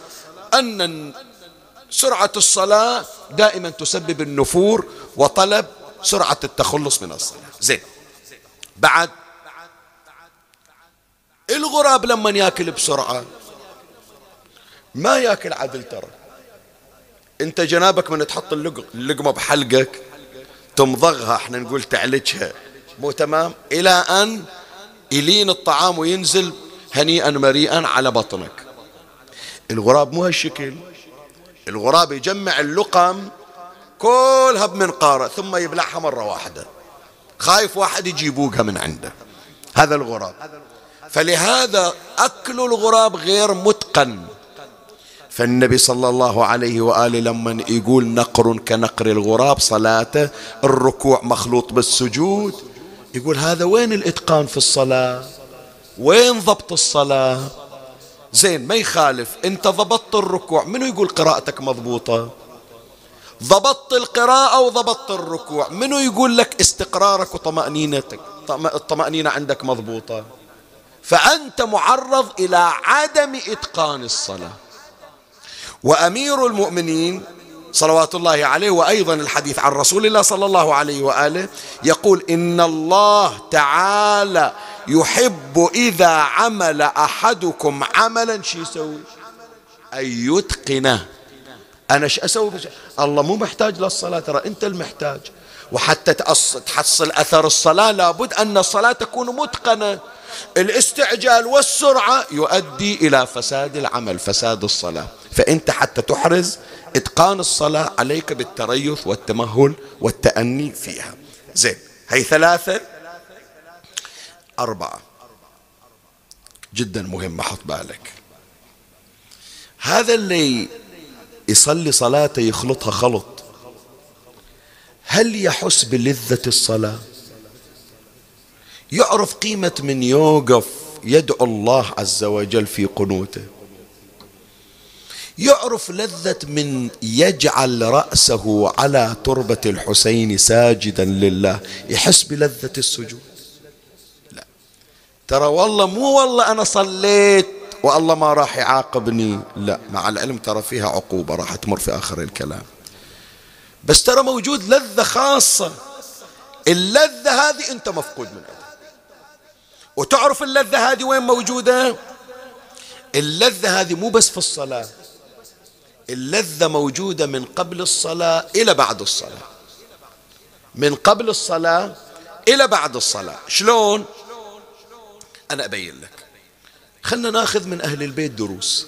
أن سرعة الصلاة دائما تسبب النفور وطلب سرعة التخلص من الصلاة. زين، بعد الغراب لما ياكل بسرعة ما ياكل عدل. ترى انت جنابك من تحط اللقمة بحلقك تمضغها، احنا نقول تعلجها، مو تمام، الى ان يلين الطعام وينزل هنيئا مريئا على بطنك. الغراب مو هالشكل، الغراب يجمع اللقم كلها بمنقاره ثم يبلعها مرة واحدة، خايف واحد يجيبوها من عنده. هذا الغراب، فلهذا أكل الغراب غير متقن. فالنبي صلى الله عليه وآله لما يقول نقر كنقر الغراب، صلاته الركوع مخلوط بالسجود، يقول هذا وين الإتقان في الصلاة، وين ضبط الصلاة؟ زين، ما يخالف انت ضبطت الركوع، منو يقول قراءتك مضبوطة؟ ضبطت القراءة وضبطت الركوع، منو يقول لك استقرارك وطمأنينتك، الطمأنينة عندك مضبوطة؟ فأنت معرض إلى عدم إتقان الصلاة. وأمير المؤمنين صلوات الله عليه، وأيضا الحديث عن رسول الله صلى الله عليه وآله، يقول إن الله تعالى يحب إذا عمل أحدكم عملا، شو يسوي؟ أن يتقنه. أنا شو أسوي؟ الله مو محتاج للصلاة، ترى أنت المحتاج. وحتى تحصل أثر الصلاة لابد أن الصلاة تكون متقنة. الاستعجال والسرعة يؤدي إلى فساد العمل، فساد الصلاة. فأنت حتى تحرز إتقان الصلاة عليك بالتريث والتمهل والتأني فيها. زين، هي ثلاثة. أربعة جدا مهمة، حط بالك. هذا اللي يصلي صلاته يخلطها خلط، هل يحس بلذة الصلاة؟ يعرف قيمة من يوقف يدعو الله عز وجل في قنوته، يعرف لذة من يجعل رأسه على تربة الحسين ساجدا لله، يحس بلذة السجود؟ لا ترى، والله مو والله أنا صليت والله ما راح يعاقبني، لا، مع العلم ترى فيها عقوبة راح تمر في آخر الكلام، بس ترى موجود لذة خاصة. اللذة هذه أنت مفقود من عندك، وتعرف اللذة هذه وين موجودة؟ اللذة هذه مو بس في الصلاة، اللذة موجودة من قبل الصلاة إلى بعد الصلاة، من قبل الصلاة إلى بعد الصلاة. شلون؟ أنا أبين لك. خلنا ناخذ من أهل البيت دروس.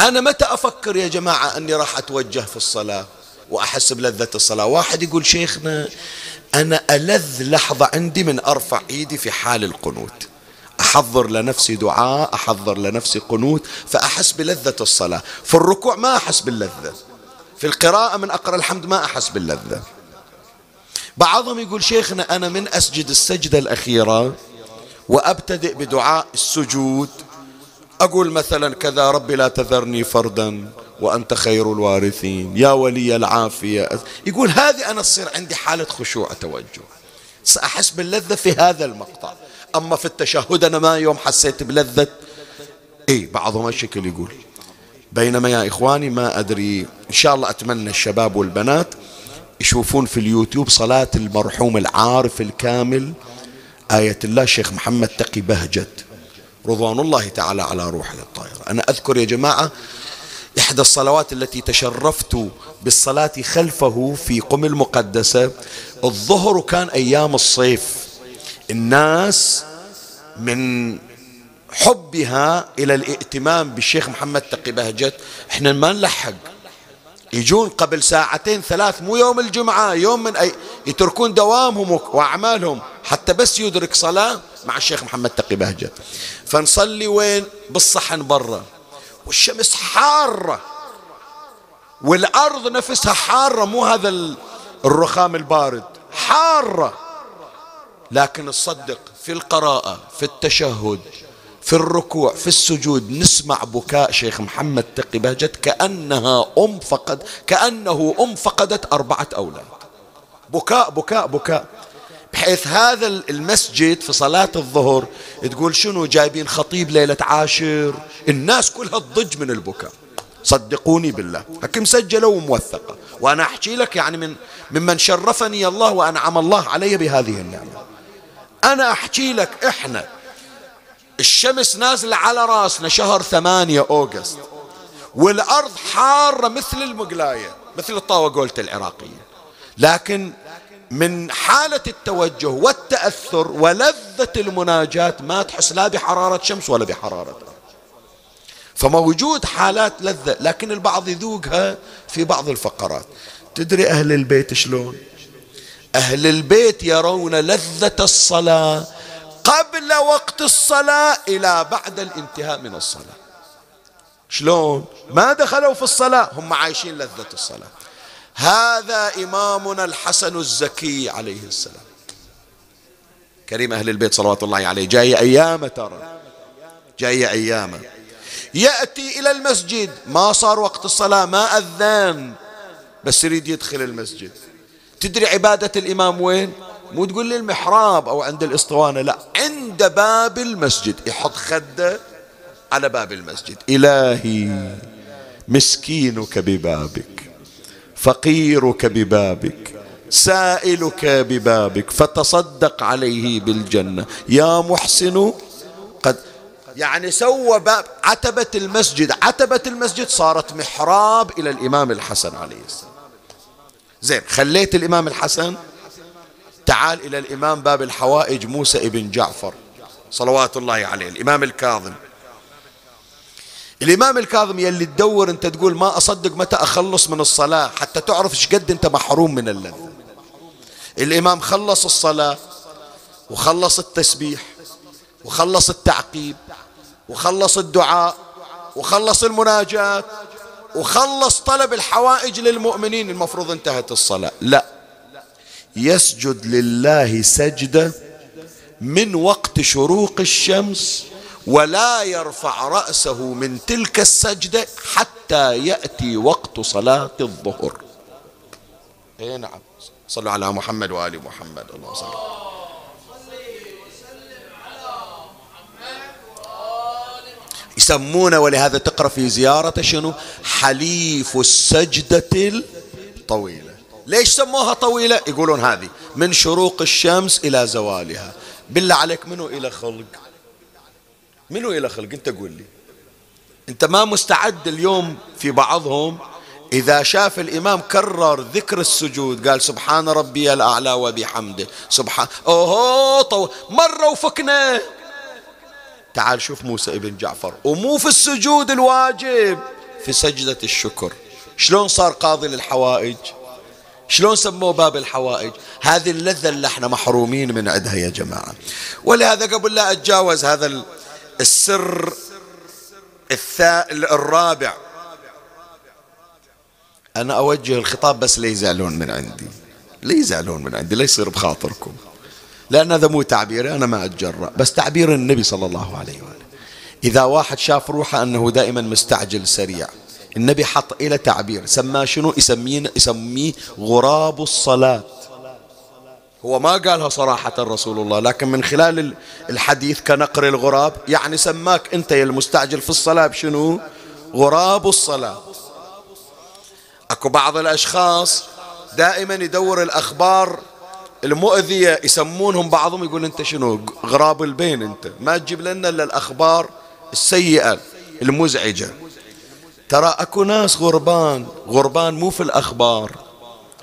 أنا متى أفكر يا جماعة أني راح أتوجه في الصلاة وأحس بلذة الصلاة؟ واحد يقول شيخنا أنا ألذ لحظة عندي من أرفع إيدي في حال القنوت، أحضر لنفسي دعاء، أحضر لنفسي قنوت، فأحس بلذة الصلاة. في الركوع ما أحس باللذة، في القراءة من أقرأ الحمد ما أحس باللذة. بعضهم يقول شيخنا أنا من أسجد السجدة الأخيرة وأبتدئ بدعاء السجود أقول مثلا كذا: ربي لا تذرني فردا وأنت خير الوارثين، يا ولي العافية. يقول هذه أنا تصير عندي حالة خشوع توجه، سأحس باللذة في هذا المقطع. أما في التشهد أنا ما يوم حسيت بلذة. إيه بعضهم الشكل يقول. بينما يا إخواني ما أدري، إن شاء الله أتمنى الشباب والبنات يشوفون في اليوتيوب صلاة المرحوم العارف الكامل آية الله شيخ محمد تقي بهجت، رضوان الله تعالى على روحه الطاهرة. أنا أذكر يا جماعة إحدى الصلوات التي تشرفت بالصلاة خلفه في قم المقدسة الظهر، وكان أيام الصيف، الناس من حبها إلى الائتمام بالشيخ محمد تقي بهجت إحنا ما نلحق، يجون قبل ساعتين ثلاث، مو يوم الجمعة، يوم من أي، يتركون دوامهم وأعمالهم حتى بس يدرك صلاة مع الشيخ محمد تقي بهجت. فنصلي وين؟ بالصحن برا، والشمس حارة والأرض نفسها حارة، مو هذا الرخام البارد، حارة. لكن نصدق في القراءة، في التشهد، في الركوع، في السجود، نسمع بكاء شيخ محمد تقي بهجت كأنها أم فقد كأنه أم فقدت أربعة أولاد، بكاء بكاء بكاء. بحيث هذا المسجد في صلاة الظهر تقول شنو جايبين خطيب ليلة عاشر، الناس كلها تضج من البكاء، صدقوني بالله، هكي مسجلة وموثقة. وأنا أحكي لك يعني من ممن شرفني الله وأنعم الله علي بهذه النعمة، أنا أحكي لك إحنا الشمس نازلة على راسنا شهر ثمانية أوغست، والأرض حارة مثل المقلاية، مثل الطاوقولة العراقية، لكن من حالة التوجه والتأثر ولذة المناجاة ما تحس لا بحرارة شمس ولا بحرارة أرض. فموجود حالات لذة، لكن البعض يذوقها في بعض الفقرات. تدري أهل البيت شلون؟ أهل البيت يرون لذة الصلاة قبل وقت الصلاة إلى بعد الانتهاء من الصلاة. شلون؟ ما دخلوا في الصلاة، هم عايشين لذة الصلاة. هذا إمامنا الحسن الزكي عليه السلام، كريم أهل البيت صلوات الله عليه، جاي أيامه، ترى جاي أيامه، يأتي إلى المسجد، ما صار وقت الصلاة، ما أذان، بس يريد يدخل المسجد. تدري عبادة الإمام وين؟ مو تقول لي المحراب أو عند الإسطوانة، لا، عند باب المسجد، يحط خده على باب المسجد. إلهي مسكينك ببابك، فقيرك ببابك، سائلك ببابك، فتصدق عليه بالجنة يا محسن. قد يعني سوى باب عتبة المسجد، عتبة المسجد صارت محراب إلى الإمام الحسن عليه السلام. زين، خليت الإمام الحسن، تعال إلى الإمام باب الحوائج موسى ابن جعفر صلوات الله عليه، الإمام الكاظم. الإمام الكاظم يلي تدور أنت تقول ما أصدق متى أخلص من الصلاة حتى تعرف إيش قد أنت محروم من اللذة. الإمام خلص الصلاة وخلص التسبيح وخلص التعقيب وخلص الدعاء وخلص المناجاة وخلص طلب الحوائج للمؤمنين، المفروض انتهت الصلاة، لا، يسجد لله سجدة من وقت شروق الشمس ولا يرفع رأسه من تلك السجدة حتى يأتي وقت صلاة الظهر. اي نعم، صلوا على محمد وآل محمد، اللهم صل وسلم على محمد وآل محمد. يسمونه، ولهذا تقرأ في زيارة شنو؟ حليف السجدة الطويلة. ليش سموها طويلة؟ يقولون هذه من شروق الشمس إلى زوالها. بالله عليك منو إلى خلق؟ منو إلى خلق؟ أنت قول لي، أنت ما مستعد اليوم في بعضهم إذا شاف الإمام كرر ذكر السجود، قال سبحان ربي الأعلى وبحمده، سبحان، أوه طو... مرة وفكنا. تعال شوف موسى ابن جعفر، ومو في السجود الواجب، في سجدة الشكر، شلون صار قاضي للحوائج، شلون سموه باب الحوائج. هذه اللذة اللي احنا محرومين من عندها يا جماعة. ولهذا قبل لا أتجاوز هذا ال... السر الرابع، أنا أوجه الخطاب بس ليزعلون من عندي، ليزعلون من عندي، ليصير بخاطركم، لأن هذا مو تعبيري، أنا ما أتجرأ، بس تعبير النبي صلى الله عليه وآله. إذا واحد شاف روحه أنه دائما مستعجل سريع، النبي حط إلى تعبير سماه شنو؟ يسميه, يسميه غراب الصلاة. هو ما قالها صراحة رسول الله، لكن من خلال الحديث كنقر الغراب، يعني سماك أنت يا المستعجل في الصلاة بشنو؟ غراب الصلاة. أكو بعض الأشخاص دائما يدور الأخبار المؤذية، يسمونهم بعضهم يقول أنت شنو غراب البين، أنت ما تجيب لنا إلا الأخبار السيئة المزعجة. ترى أكو ناس غربان، غربان مو في الأخبار،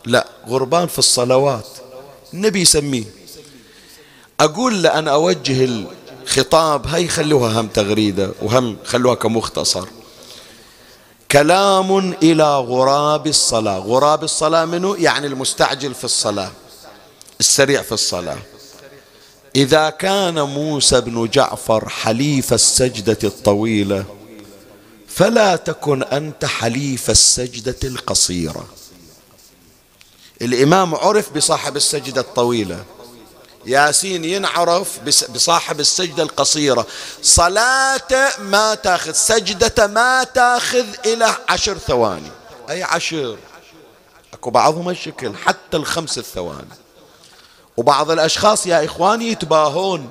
لا غربان في الصلوات، النبي يسميه. أقول له أنا أوجه الخطاب، هاي خلوها هم تغريدة وهم خلوها كمختصر، كلام إلى غراب الصلاة. غراب الصلاة منه يعني المستعجل في الصلاة، السريع في الصلاة. إذا كان موسى بن جعفر حليف السجدة الطويلة فلا تكن أنت حليف السجدة القصيرة. الإمام عرف بصاحب السجدة الطويلة، ياسين ينعرف بصاحب السجدة القصيرة. صلاة ما تاخذ، سجدة ما تاخذ إلى عشر ثواني، أي عشر، أكو بعضهم الشكل حتى الخمس الثواني. وبعض الأشخاص يا إخواني يتباهون،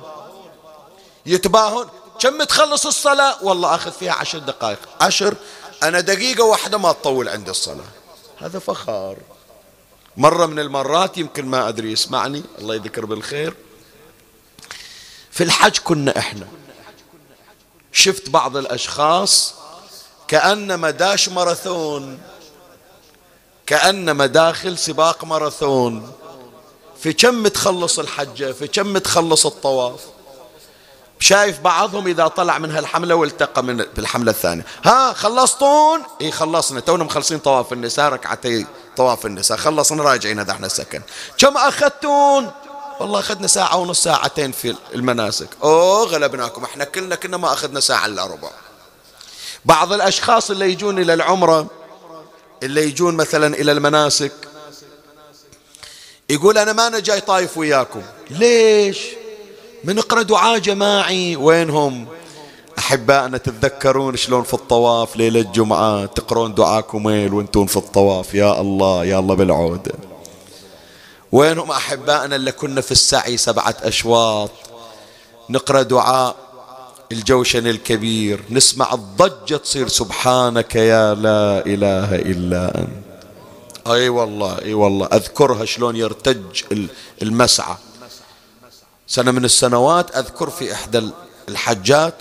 يتباهون كم تخلص الصلاة؟ والله أخذ فيها عشر دقائق. عشر؟ أنا دقيقة واحدة ما تطول عند الصلاة. هذا فخار. مرة من المرات يمكن ما أدري يسمعني الله يذكر بالخير، في الحج كنا إحنا، شفت بعض الأشخاص كأنما داش ماراثون، كأنما داخل سباق ماراثون، في كم تخلص الحجة، في كم تخلص الطواف. شايف بعضهم إذا طلع من هالحملة والتقى من بالحملة الثانية، ها خلصتون؟ إيه خلصنا، تونا مخلصين طواف النساء، ركعتي طواف النساء خلصنا، راجعين هذا احنا سكن. كم أخذتون؟ والله أخذنا ساعة ونص، ساعتين في المناسك. أوه غلبناكم، احنا كلنا كنا ما أخذنا ساعة إلا ربع. بعض الأشخاص اللي يجون إلى العمرة، اللي يجون مثلا إلى المناسك، يقول أنا ما أنا جاي طايف وياكم. ليش؟ بنقرأ دعاء جماعي. وينهم أحبائنا؟ تتذكرون شلون في الطواف ليلة الجمعة تقرون دعاء كميل وانتون في الطواف، يا الله يا الله بالعودة. وينهم أحبائنا اللي كنا في السعي سبعة أشواط نقرأ دعاء الجوشن الكبير، نسمع الضجة تصير سبحانك يا لا إله إلا أنت. أي والله أي والله أذكرها شلون يرتج المسعى. سنة من السنوات أذكر في إحدى الحجات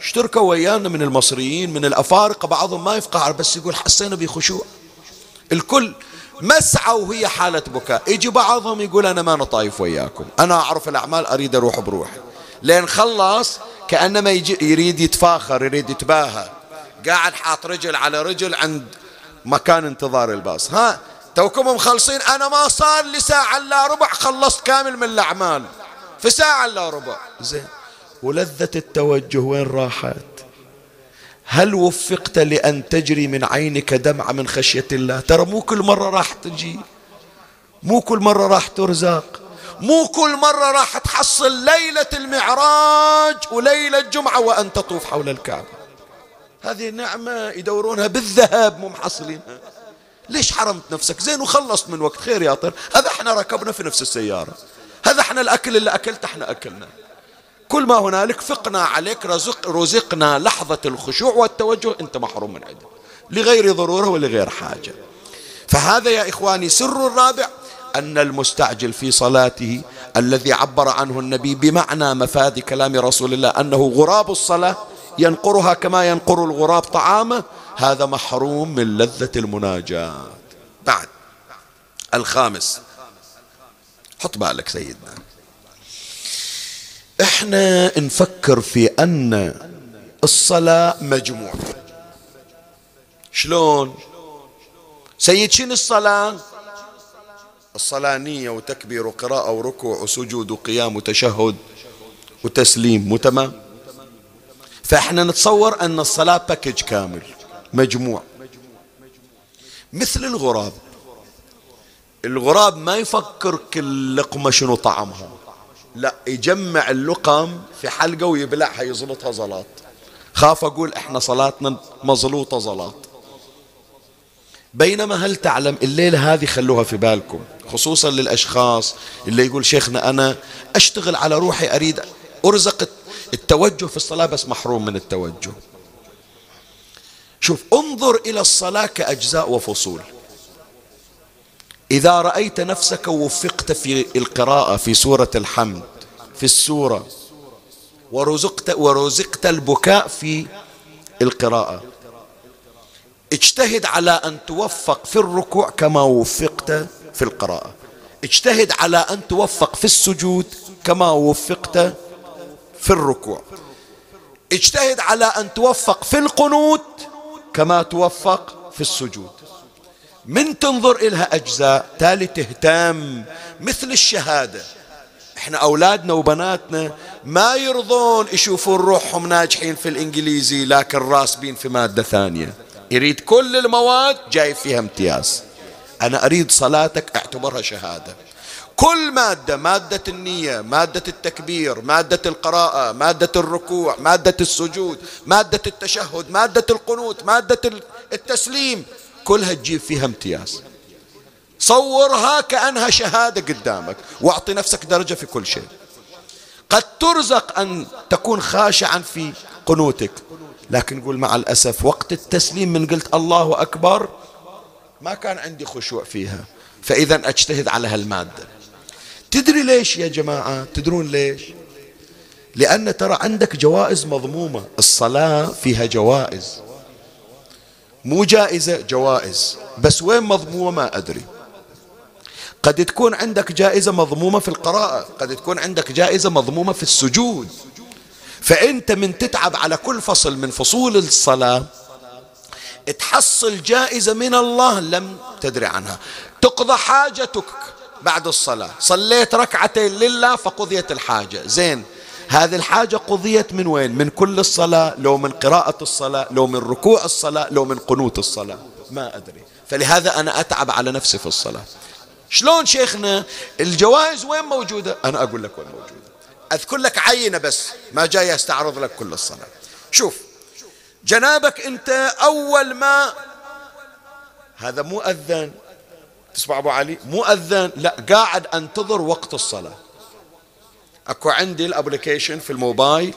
اشتركوا ويانا من المصريين من الأفارقة، بعضهم ما يفقه عربي بس يقول حسينا بخشوع، الكل مسعى وهي حالة بكاء. يجي بعضهم يقول أنا ما نطايف وياكم، أنا أعرف الأعمال أريد أروح بروحي. لأن خلص كأنما يريد يتفاخر، يريد يتباهى، قاعد حاط رجل على رجل عند مكان انتظار الباص. ها توكم مخلصين، أنا ما صار لي ساعة إلا ربع خلصت كامل من الأعمال في ساعة إلا ربع. زين، ولذة التوجه وين راحت؟ هل وفقت لأن تجري من عينك دمعة من خشية الله؟ ترى مو كل مرة راح تجي، مو كل مرة راح ترزق، مو كل مرة راح تحصل ليلة المعراج وليلة الجمعة وأن تطوف حول الكعبة. هذه نعمة يدورونها بالذهب مو محصلينها. ليش حرمت نفسك؟ زين وخلصت من وقت، خير يا طير، هذا احنا ركبنا في نفس السيارة، هذا احنا الأكل اللي أكلت احنا أكلنا. كل ما هنالك فقنا عليك، رزق رزقنا لحظة الخشوع والتوجه، أنت محروم من عده لغير ضرورة ولغير حاجة. فهذا يا إخواني سر الرابع، أن المستعجل في صلاته الذي عبر عنه النبي بمعنى مفاد كلام رسول الله أنه غراب الصلاة، ينقرها كما ينقر الغراب طعامه، هذا محروم من لذة المناجاة. بعد الخامس، حط بالك سيدنا، احنا نفكر في ان الصلاة مجموعة. شلون سيد؟ شنو الصلاة؟ الصلاة نية وتكبير وقراءة وركوع وسجود وقيام وتشهد وتسليم وتمام. فاحنا نتصور ان الصلاة باكج كامل، مجموع، مثل الغراب. الغراب ما يفكر كل لقمة شنو طعمها، لا، يجمع اللقم في حلقة ويبلعها، يزلطها زلاط. خاف أقول إحنا صلاتنا مزلوطة زلاط. بينما هل تعلم الليلة هذه، خلوها في بالكم خصوصا للأشخاص اللي يقول شيخنا أنا أشتغل على روحي، أريد أرزق التوجه في الصلاة بس محروم من التوجه. شوف، انظر إلى الصلاة كأجزاء وفصول. إذا رأيت نفسك ووفقت في القراءة في سورة الحمد في السورة، ورزقت, ورزقت البكاء في القراءة، اجتهد على أن توفق في الركوع كما وفقت في القراءة، اجتهد على أن توفق في السجود كما وفقت في الركوع، اجتهد على أن توفق في القنوت كما توفق في السجود. من تنظر إلها أجزاء تالي تهتم. مثل الشهادة، احنا أولادنا وبناتنا ما يرضون يشوفون روحهم ناجحين في الإنجليزي لكن راسبين في مادة ثانية، يريد كل المواد جايب فيها امتياز. أنا أريد صلاتك اعتبرها شهادة، كل مادة، مادة النية، مادة التكبير، مادة القراءة، مادة الركوع، مادة السجود، مادة التشهد، مادة القنوت، مادة التسليم، كلها تجيب فيها امتياز. صورها كأنها شهادة قدامك واعطي نفسك درجة في كل شيء. قد ترزق أن تكون خاشعا في قنوتك، لكن قول مع الأسف وقت التسليم من قلت الله أكبر ما كان عندي خشوع فيها، فإذا أجتهد على هالمادة. تدري ليش يا جماعة؟ تدرون ليش؟ لأن ترى عندك جوائز مضمومة. الصلاة فيها جوائز، مو جائزة، جوائز، بس وين مضمومة ما أدري. قد تكون عندك جائزة مضمومة في القراءة، قد تكون عندك جائزة مضمومة في السجود. فأنت من تتعب على كل فصل من فصول الصلاة تحصل جائزة من الله لم تدري عنها، تقضى حاجتك بعد الصلاة. صليت ركعتين لله فقضيت الحاجة، زين، هذه الحاجة قضيت من وين؟ من كل الصلاة، لو من قراءة الصلاة، لو من ركوع الصلاة، لو من قنوت الصلاة، ما أدري. فلهذا أنا أتعب على نفسي في الصلاة. شلون شيخنا الجوائز وين موجودة؟ أنا أقول لك وين موجودة، أذكر لك عينة بس، ما جاي أستعرض لك كل الصلاة. شوف جنابك أنت أول ما، هذا مؤذن، تسمع أبو علي، مؤذن لا، قاعد أنتظر وقت الصلاة. أكو عندي الابليكيشن في الموبايل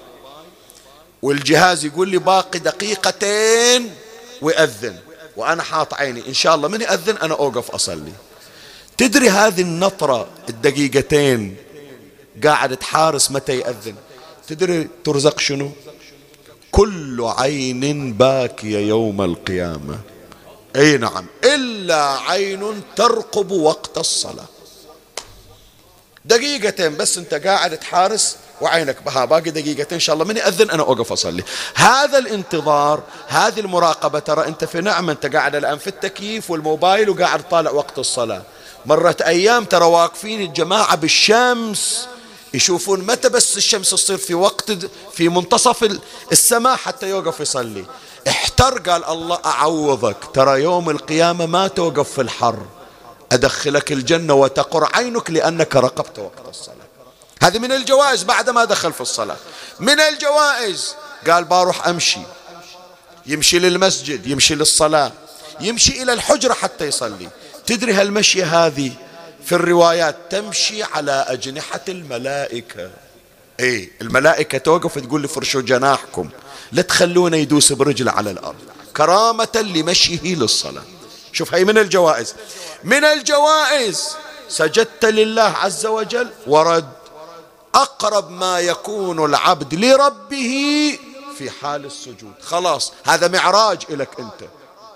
والجهاز يقول لي باقي دقيقتين ويأذن، وأنا حاط عيني إن شاء الله من يأذن أنا أوقف أصلي. تدري هذه النطرة الدقيقتين قاعد تحارس متى يأذن، تدري ترزق شنو؟ كل عين باكية يوم القيامة. أي نعم، إلا عين ترقب وقت الصلاة. دقيقتين بس أنت قاعد تحارس وعينك بها باقي دقيقتين، إن شاء الله من يأذن أنا أوقف أصلي. هذا الانتظار، هذه المراقبة، ترى أنت في نعمة، أنت قاعد الآن في التكييف والموبايل وقاعد طالع وقت الصلاة. مرت أيام ترى واقفين الجماعة بالشمس يشوفون متى بس الشمس تصير في وقت في منتصف السماء حتى يوقف يصلي. احتر، قال الله أعوضك، ترى يوم القيامة ما توقف في الحر، أدخلك الجنة وتقر عينك لأنك رقبت وقت الصلاة. هذه من الجوائز. بعد ما دخل في الصلاة من الجوائز قال باروح أمشي، يمشي للمسجد، يمشي للصلاة، يمشي إلى الحجرة حتى يصلي. تدري هالمشية هذه في الروايات تمشي على أجنحة الملائكة. إيه، الملائكة توقف تقول لي فرشوا جناحكم لا تخلونا يدوس برجله على الأرض، كرامة لمشيه للصلاة. شوف، هي من الجوائز. من الجوائز سجدت لله عز وجل، ورد أقرب ما يكون العبد لربه في حال السجود. خلاص، هذا معراج إلك أنت،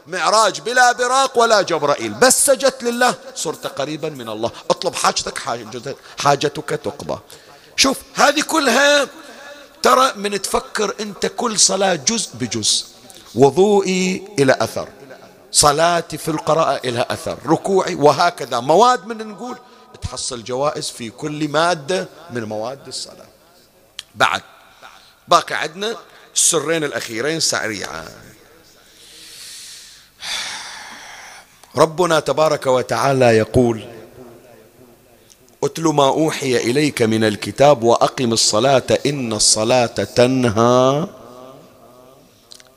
معراج بلا براق ولا جبرائيل، بس سجدت لله صرت قريبا من الله. اطلب حاجتك، حاجتك تقضى. شوف، هذه كلها ترى من تفكر أنت كل صلاة جزء بجزء. وضوئي إلى أثر، صلاتي في القراءة إلى أثر، ركوعي، وهكذا مواد. من نقول تحصل جوائز في كل مادة من مواد الصلاة. بعد باقي عندنا السرين الأخيرين سريعا. ربنا تبارك وتعالى يقول اتل ما أوحي إليك من الكتاب وأقم الصلاة إن الصلاة تنهى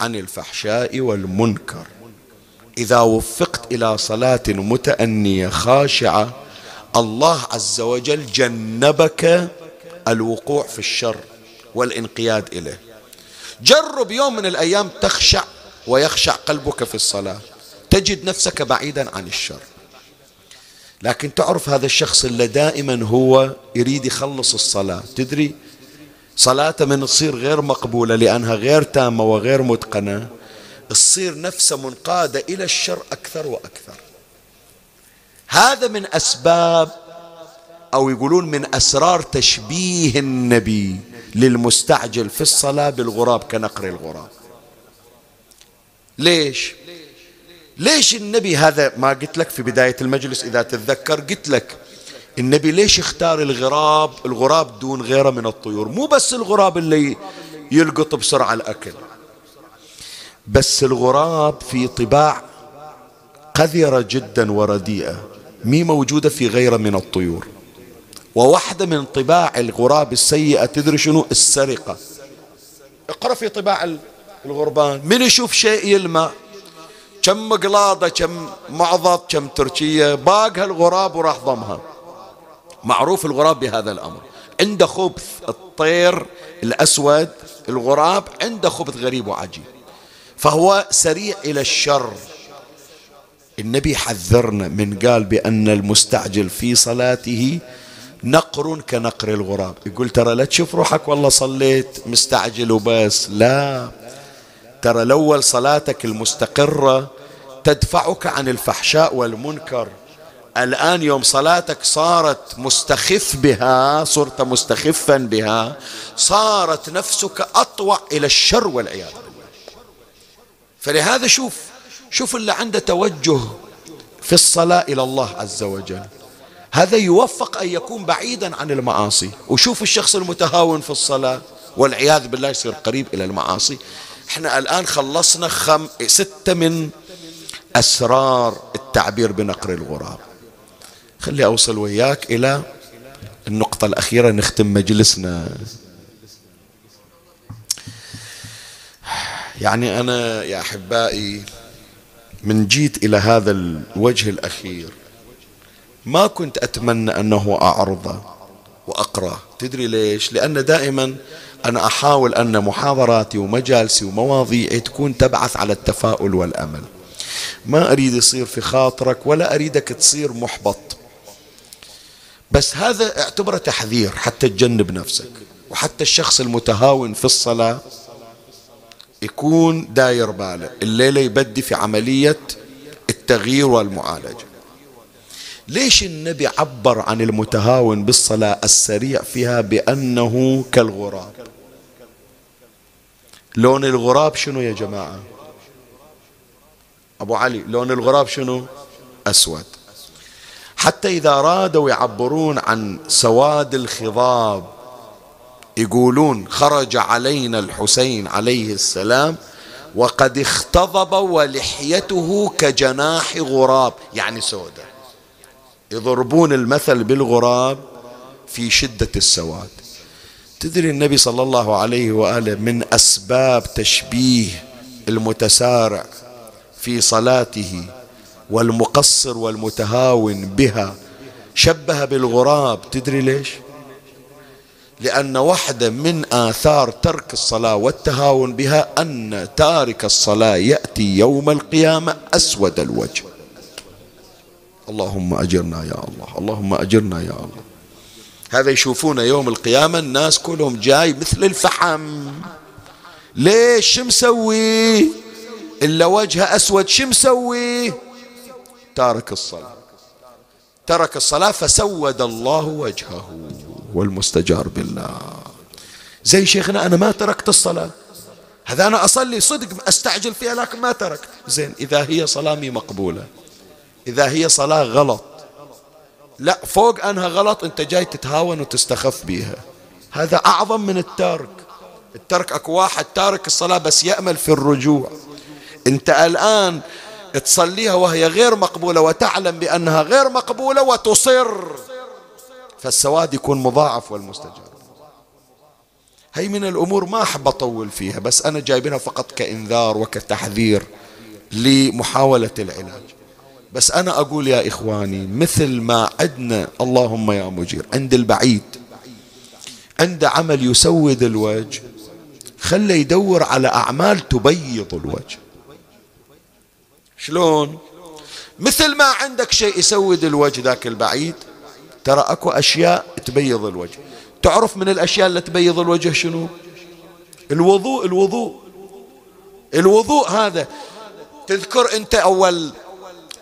عن الفحشاء والمنكر. إذا وفقت إلى صلاة متأنية خاشعة الله عز وجل جنبك الوقوع في الشر والانقياد إليه. جرب يوم من الأيام تخشع ويخشع قلبك في الصلاة، تجد نفسك بعيدا عن الشر. لكن تعرف هذا الشخص اللي دائما هو يريد يخلص الصلاة، تدري صلاته من تصير غير مقبولة لأنها غير تامة وغير متقنة، تصير نفسه منقادة إلى الشر أكثر وأكثر. هذا من أسباب أو يقولون من أسرار تشبيه النبي للمستعجل في الصلاة بالغراب كنقر الغراب. ليش؟ ليش النبي هذا ما قلت لك في بداية المجلس إذا تتذكر، قلت لك النبي ليش اختار الغراب الغراب دون غيره من الطيور؟ مو بس الغراب اللي يلقط بسرعة الأكل، بس الغراب في طباع قذرة جدا ورديئة مي موجودة في غيره من الطيور. وواحدة من طباع الغراب السيئة تدري شنو؟ السرقة. اقرأ في طباع الغربان، من يشوف شيء يلمع، كم قلاضة كم معضط كم تركية باقها الغراب وراح ضمها. معروف الغراب بهذا الأمر، عنده خبث. الطير الأسود الغراب عنده خبث غريب وعجيب، فهو سريع إلى الشر. النبي حذرنا من قال بأن المستعجل في صلاته نقر كنقر الغراب. يقول ترى لا تشوف روحك والله صليت مستعجل وبس، لا، ترى الأول صلاتك المستقرة تدفعك عن الفحشاء والمنكر. الآن يوم صلاتك صارت مستخف بها، صرت مستخفا بها، صارت نفسك أطوع إلى الشر والعياذ بالله. فلهذا شوف شوف اللي عنده توجه في الصلاة إلى الله عز وجل هذا يوفق أن يكون بعيدا عن المعاصي. وشوف الشخص المتهاون في الصلاة والعياذ بالله يصير قريب إلى المعاصي. احنا الآن خلصنا خم... ستة من أسرار التعبير بنقر الغراب. خلي أوصل وياك إلى النقطة الأخيرة نختم مجلسنا. يعني أنا يا أحبائي من جيت إلى هذا الوجه الأخير ما كنت أتمنى أنه أعرضه وأقرأه. تدري ليش؟ لأن دائما أنا أحاول أن محاضراتي ومجالسي ومواضيعي تكون تبعث على التفاؤل والأمل. ما أريد يصير في خاطرك ولا أريدك تصير محبط، بس هذا اعتبره تحذير حتى تجنب نفسك، وحتى الشخص المتهاون في الصلاة يكون داير باله الليلة يبدي في عملية التغيير والمعالجة. ليش النبي عبر عن المتهاون بالصلاة السريع فيها بأنه كالغراب؟ لون الغراب شنو يا جماعة؟ أبو علي لون الغراب شنو؟ أسود. حتى إذا أرادوا يعبرون عن سواد الخضاب يقولون خرج علينا الحسين عليه السلام وقد اختضب ولحيته كجناح غراب، يعني سودة. يضربون المثل بالغراب في شدة السواد. تدري النبي صلى الله عليه وآله من أسباب تشبيه المتسارع في صلاته والمقصر والمتهاون بها شبه بالغراب. تدري ليش؟ لأن واحدة من آثار ترك الصلاة والتهاون بها أن تارك الصلاة يأتي يوم القيامة أسود الوجه. اللهم أجرنا يا الله، اللهم أجرنا يا الله. هذا يشوفون يوم القيامة الناس كلهم جاي مثل الفحم. ليش؟ شو مسوي إلا وجهه أسود؟ شو مسوي؟ تارك الصلاة، ترك الصلاة فسود الله وجهه والمستجار بالله. زي شيخنا أنا ما تركت الصلاة، هذا أنا أصلي صدق أستعجل فيها لكن ما تركت. زين إذا هي صلاة مي مقبولة، إذا هي صلاة غلط، لا فوق أنها غلط أنت جاي تتهاون وتستخف بيها، هذا أعظم من الترك. الترك أكو واحد تارك الصلاة بس يأمل في الرجوع، أنت الآن تصليها وهي غير مقبولة وتعلم بأنها غير مقبولة وتصر، فالسواد يكون مضاعف والمستجار. هي من الأمور ما أحب أطول فيها، بس أنا جايبينها فقط كإنذار وكتحذير لمحاولة العلاج. بس أنا أقول يا إخواني، مثل ما عندنا اللهم يا مجير عند البعيد عند عمل يسود الوجه، خله يدور على أعمال تبيض الوجه. شلون؟ مثل ما عندك شيء يسود الوجه ذاك البعيد، ترى أكو أشياء تبيض الوجه. تعرف من الأشياء اللي تبيض الوجه شنو؟ الوضوء. الوضوء الوضوء هذا تذكر أنت أول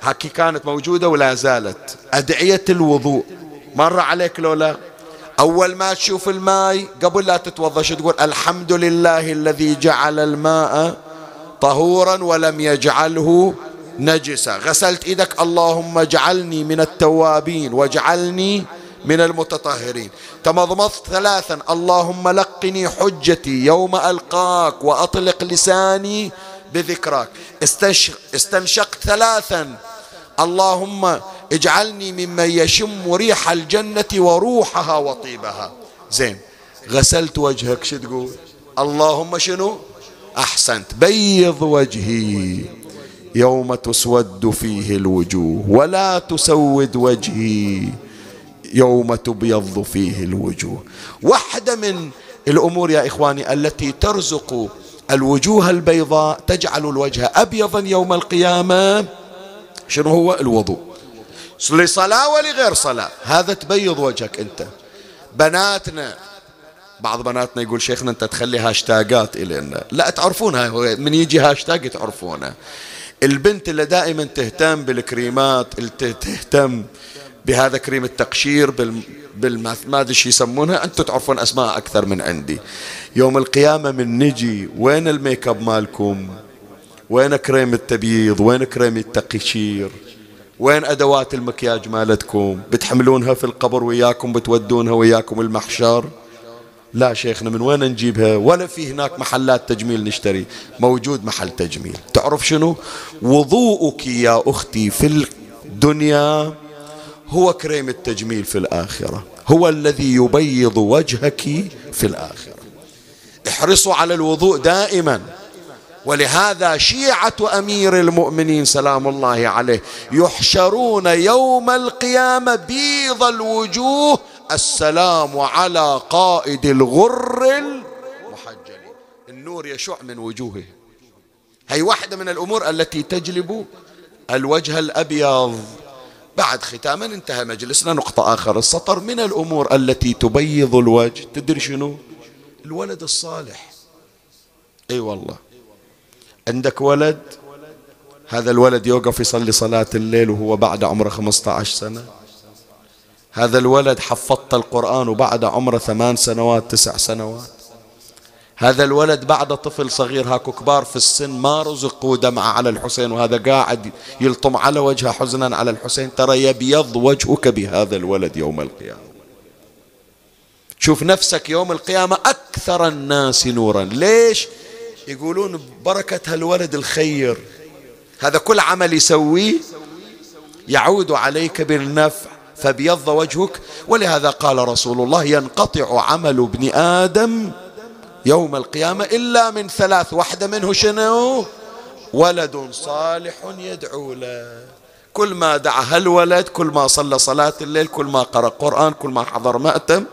هكي كانت موجودة ولا زالت أدعية الوضوء، مر عليك لولا؟ أول ما تشوف الماء قبل لا تتوضأ شو تقول؟ الحمد لله الذي جعل الماء طهورا ولم يجعله نجسا. غسلت إيدك اللهم اجعلني من التوابين واجعلني من المتطهرين. تمضمضت ثلاثا اللهم لقني حجتي يوم ألقاك وأطلق لساني بذكراك. استنشقت ثلاثا اللهم اجعلني ممن يشم ريح الجنة وروحها وطيبها. زين، غسلت وجهك شو تقول؟ اللهم شنو؟ أحسنت، بيض وجهي يوم تسود فيه الوجوه ولا تسود وجهي يوم تبيض فيه الوجوه. واحدة من الأمور يا إخواني التي ترزق الوجوه البيضاء تجعل الوجه أبيضا يوم القيامة شنو هو؟ الوضوء، لصلاة ولغير صلاة. هذا تبيض وجهك. أنت بناتنا، بعض بناتنا يقول شيخنا أنت تخلي هاشتاقات إلينا، لا تعرفونها من يجي هاشتاق تعرفونها. البنت اللي دائما تهتم بالكريمات، تهتم بهذا كريم التقشير بالماذش يسمونها، أنتم تعرفون أسماء أكثر من عندي. يوم القيامة من نجي وين الميك اب مالكم؟ وين كريم التبييض؟ وين كريم التقشير؟ وين أدوات المكياج مالتكم؟ بتحملونها في القبر وياكم؟ بتودونها وياكم المحشر؟ لا شيخنا، من وين نجيبها؟ ولا في هناك محلات تجميل نشتري. موجود محل تجميل. تعرف شنو؟ وضوءك يا أختي في الدنيا هو كريم التجميل في الآخرة، هو الذي يبيض وجهك في الآخرة. احرصوا على الوضوء دائما، ولهذا شيعة أمير المؤمنين سلام الله عليه يحشرون يوم القيامة بيض الوجوه، السلام على قائد الغر المحجلين، النور يشع من وجوهه. هي واحدة من الأمور التي تجلب الوجه الأبيض. بعد ختاما انتهى مجلسنا، نقطة آخر السطر من الأمور التي تبيض الوجه تدري شنو؟ الولد الصالح. اي والله، عندك ولد، هذا الولد يوقف يصلي صلاة الليل وهو بعد عمره خمسة عشر سنة، هذا الولد حفظت القرآن وبعد عمره ثمان سنوات تسع سنوات، هذا الولد بعد طفل صغير، هاكو كبار في السن ما رزقوا دمعة على الحسين وهذا قاعد يلطم على وجهه حزنا على الحسين، ترى يبيض وجهك بهذا الولد يوم القيامة. شوف نفسك يوم القيامة أكثر الناس نورا. ليش؟ يقولون بركة هالولد الخير، هذا كل عمل يسويه يعود عليك بالنفع فبيض وجهك. ولهذا قال رسول الله ينقطع عمل ابن آدم يوم القيامة إلا من ثلاث، واحدة منه شنو؟ ولد صالح يدعو له. كل ما دعا هالولد، كل ما صلى صلاة الليل، كل ما قرأ قرآن، كل ما حضر مأتم،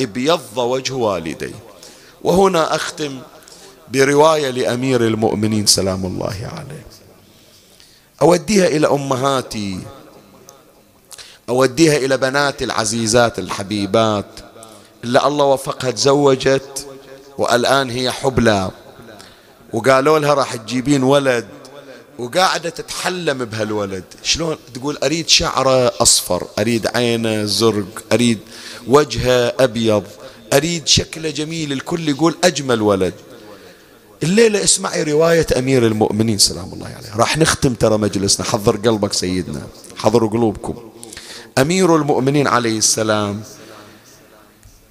ابيض وجه والديه. وهنا أختم برواية لأمير المؤمنين سلام الله عليه، أوديها إلى أمهاتي، أوديها إلى بناتي العزيزات الحبيبات اللي الله وفقها تزوجت والآن هي حبلى وقالوا لها راح تجيبين ولد وقاعدة تتحلم بهالولد. شلون تقول؟ أريد شعره أصفر، أريد عينه زرق، أريد وجهه أبيض، أريد شكله جميل، الكل يقول أجمل ولد. الليلة اسمعي رواية أمير المؤمنين سلام الله عليه، راح نختم ترى مجلسنا. حضر قلبك سيدنا، حضروا قلوبكم. أمير المؤمنين عليه السلام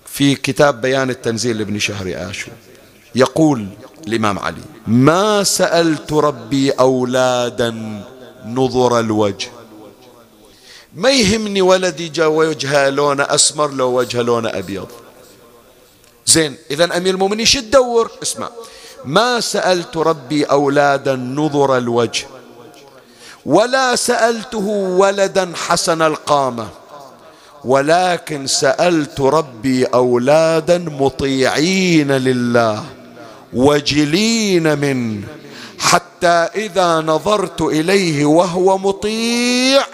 في كتاب بيان التنزيل لابن شهر آشور يقول الإمام علي: ما سألت ربي أولادا نظر الوجه. ما يهمني ولدي وجهه لونه أسمر لو وجهه لونه أبيض، زين، إذا أمير المؤمنين ايش تدور؟ اسمع، ما سألت ربي أولادا نظر الوجه، ولا سألته ولدا حسن القامة، ولكن سألت ربي أولادا مطيعين لله وجلين منه، حتى إذا نظرت إليه وهو مطيع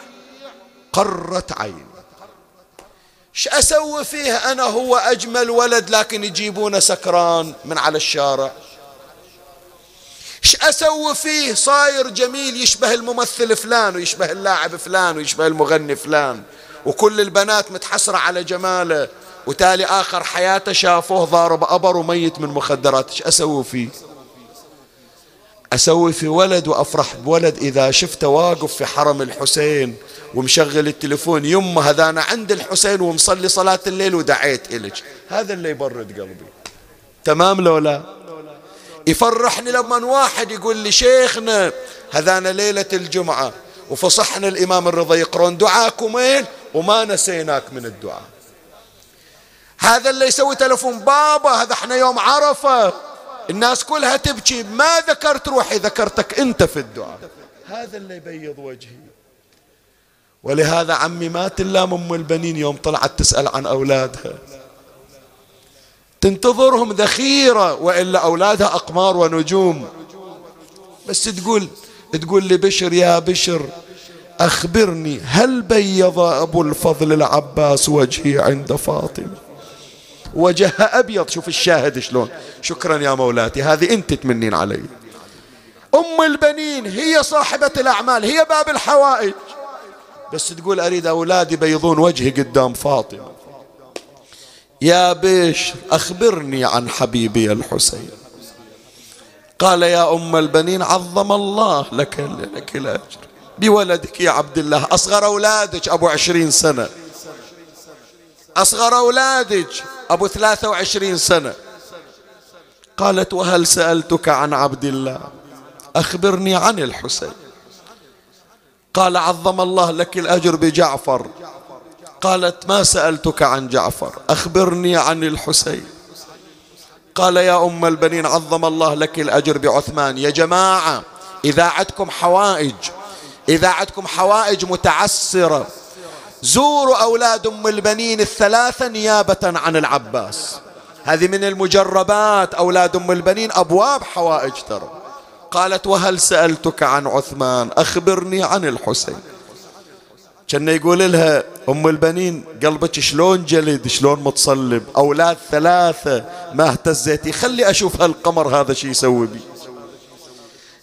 قرت عيني. ايش أسوي فيه أنا؟ هو أجمل ولد لكن يجيبونه سكران من على الشارع. ايش أسوي فيه صاير جميل يشبه الممثل فلان ويشبه اللاعب فلان ويشبه المغني فلان، وكل البنات متحسرة على جماله، وتالي آخر حياته شافوه ضارب أبر وميت من مخدرات. ايش أسوي فيه؟ أسوي في ولد وأفرح بولد إذا شفته واقف في حرم الحسين ومشغل التليفون، يمه هذا أنا عند الحسين ومصلي صلاة الليل ودعيت إلك، هذا اللي يبرد قلبي. تمام لو لا؟ يفرحني لما واحد يقول لي شيخنا هذانا ليلة الجمعة وفصحنا الإمام الرضا يقرون دعاكمين وما نسيناك من الدعاء. هذا اللي يسوي تلفون بابا هذا احنا يوم عرفة الناس كلها تبكي ما ذكرت روحي ذكرتك انت في الدعاء، هذا اللي يبيض وجهي. ولهذا عمي مات الله أم البنين يوم طلعت تسأل عن أولادها تنتظرهم ذخيرة، وإلا أولادها أقمار ونجوم، بس تقول تقول لي بشر يا بشر أخبرني هل بيض أبو الفضل العباس وجهي عند فاطمة؟ وجهها أبيض. شوف الشاهد شلون. شكرا يا مولاتي، هذه أنت تمنين علي. أم البنين هي صاحبة الأعمال، هي باب الحوائج، بس تقول أريد أولادي بيضون وجهي قدام فاطمة. يا بشر أخبرني عن حبيبي الحسين. قال يا أم البنين عظم الله لك لك الأجر بولدك يا عبد الله، أصغر أولادك أبو عشرين سنة، أصغر أولادك أبو ثلاثة وعشرين سنة. قالت وهل سألتك عن عبد الله؟ أخبرني عن الحسين. قال عظم الله لك الأجر بجعفر. قالت ما سألتك عن جعفر، أخبرني عن الحسين. قال يا أم البنين عظم الله لك الأجر بعثمان. يا جماعة إذا عندكم حوائج، إذا عندكم حوائج متعسرة، زوروا أولاد أم البنين الثلاثة نيابة عن العباس. هذه من المجربات، أولاد أم البنين أبواب حوائج ترى. قالت وهل سألتك عن عثمان؟ أخبرني عن الحسين. كان يقول لها أم البنين قلبك شلون جلد شلون متصلب، أولاد ثلاثة ما اهتزيتي، خلي أشوف هالقمر هذا شي يسوي بي،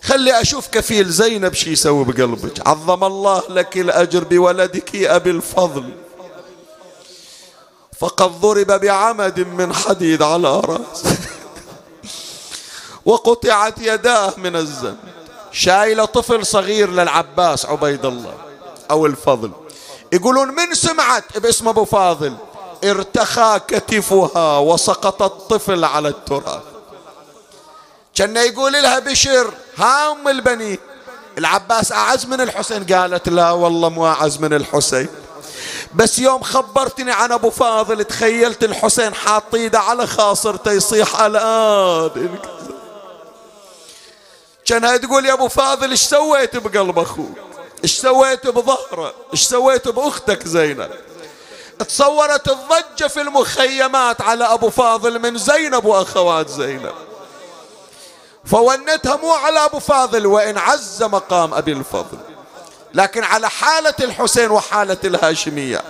خلي أشوف كفيل زينب شي يسوي بقلبك. عظم الله لك الأجر بولدك أبي الفضل، فقد ضرب بعمد من حديد على رأسه وقطعت يداه من الزن. شايلة طفل صغير للعباس عبيد الله أو الفضل، يقولون من سمعت باسم أبو فاضل ارتخى كتفها وسقط الطفل على التراب. كان يقول لها بشر ها أم البنين العباس أعز من الحسين؟ قالت لا والله مو أعز من الحسين، بس يوم خبرتني عن أبو فاضل تخيلت الحسين حاط ايده على خاصرته يصيح الآن. كانها تقول يا أبو فاضل ايش سويت بقلب أخوك؟ ايش سويت بظهره؟ ايش سويت باختك زينب؟ تصورت الضجه في المخيمات على ابو فاضل من زينب واخوات زينب، فونتها مو على ابو فاضل وان عز مقام ابي الفضل، لكن على حاله الحسين وحاله الهاشميه.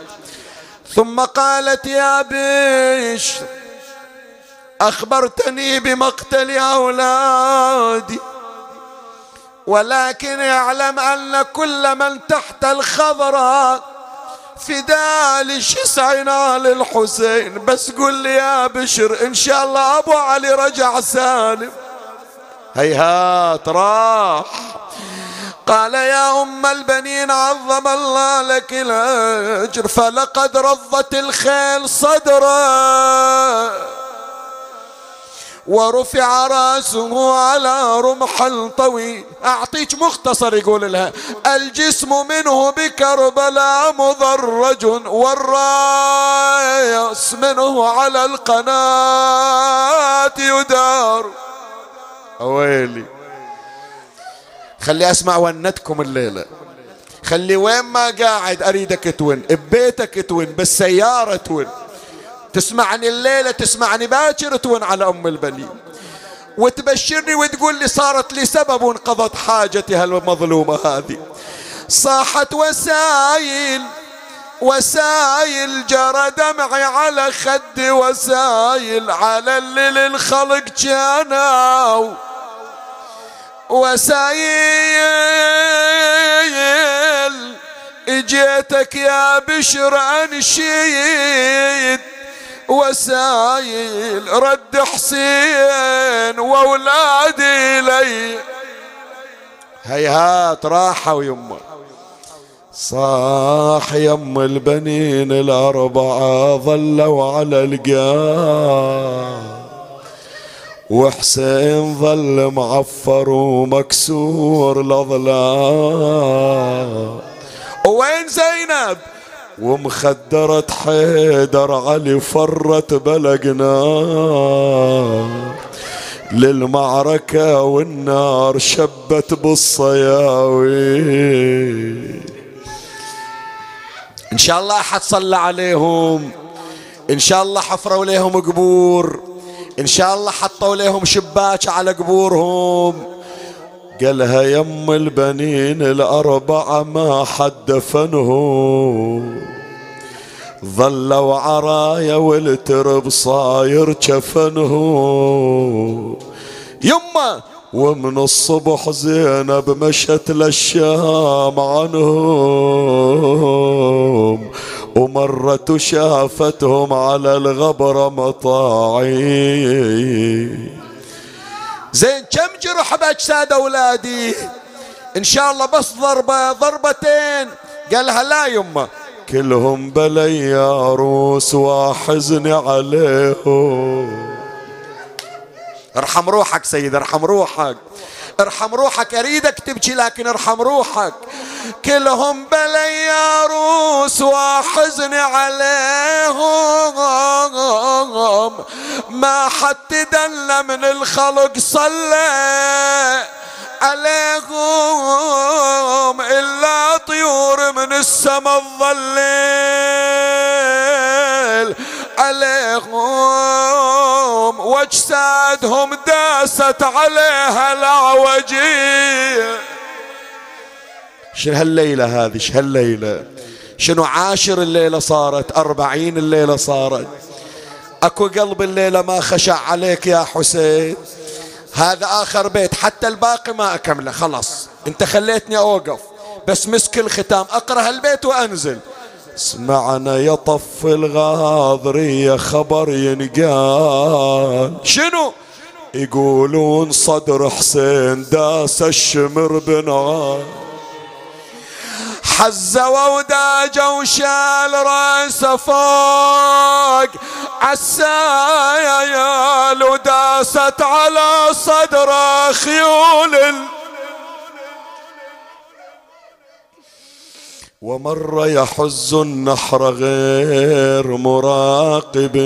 ثم قالت يا بشر اخبرتني بمقتل اولادي، ولكن اعلم أن كل من تحت الخضراء فداء لشسعنا للحسين. بس قل لي يا بشر إن شاء الله أبو علي رجع سالم. هيهات راح. قال يا أم البنين عظم الله لك الأجر، فلقد رضت الخيل صدره ورفع راسه على رمح طويل. أعطيك مختصر يقول لها: الجسم منه بكربلاء مضرج، والرأس منه على القناة يدار. أويلي، خلي أسمع ونتكم الليلة، خلي وين ما قاعد أريدك تون، ببيتك تون، بالسيارة تون، تسمعني الليلة، تسمعني باكر تون على أم البنين، وتبشرني وتقول لي: صارت لي سبب وانقضت حاجتي هالمظلومة هذه. صاحت وسايل وسايل، جرى دمعي على خدي، وسايل على اللي للخلق جاناو، وسايل اجيتك يا بشر انشيد، وسايل رد حسين واولادي لي. هيهات راحوا يمه. صاح يم البنين الاربعه ظلوا على القاع، وحسين ظل معفر ومكسور الاضلاع. وين زينب؟ ومخدرة حيدر علي فرت بلقناه، للمعركة والنار شبت بالصياوي. ان شاء الله حتصلى عليهم، ان شاء الله حفروا لهم قبور، ان شاء الله حطوا لهم شباك على قبورهم. قالها: يم البنين الاربعه ما حد دفنهم، ظلوا عرايا والترب صاير جفنهم. يمه ومن الصبح زينب مشت للشام عنهم، ومرت شافتهم على الغبرة مطاعي. زين كم جرح باجساد اولادي؟ ان شاء الله بس ضربة ضربتين. قالها: لا يمه، كلهم بلي يا روس واحزني عليهم. ارحم روحك سيد، ارحم روحك، ارحم روحك، اريدك تبكي لكن ارحم روحك. كلهم بلي يا روس وحزني عليهم، ما حد دل من الخلق صلى عليهم، الا طيور من السما الظليل عليهم، واجسادهم داست عليها العوجيه. شنو هالليله هذه؟ شنو هالليله؟ شنو عاشر الليله صارت؟ أربعين الليله صارت. اكو قلب الليله ما خشع عليك يا حسين. هذا اخر بيت، حتى الباقي ما اكمله، خلص انت خليتني اوقف، بس مسك الختام اقرا هالبيت وانزل. اسمعنا يطف الغاضرية خبر ينقال، شنو يقولون؟ صدر حسين داس الشمر بنار، حزوا وداجا وشال راسه فوق عالسايل، وداست على صدره خيول. ومر يحز النحر غير مراقب،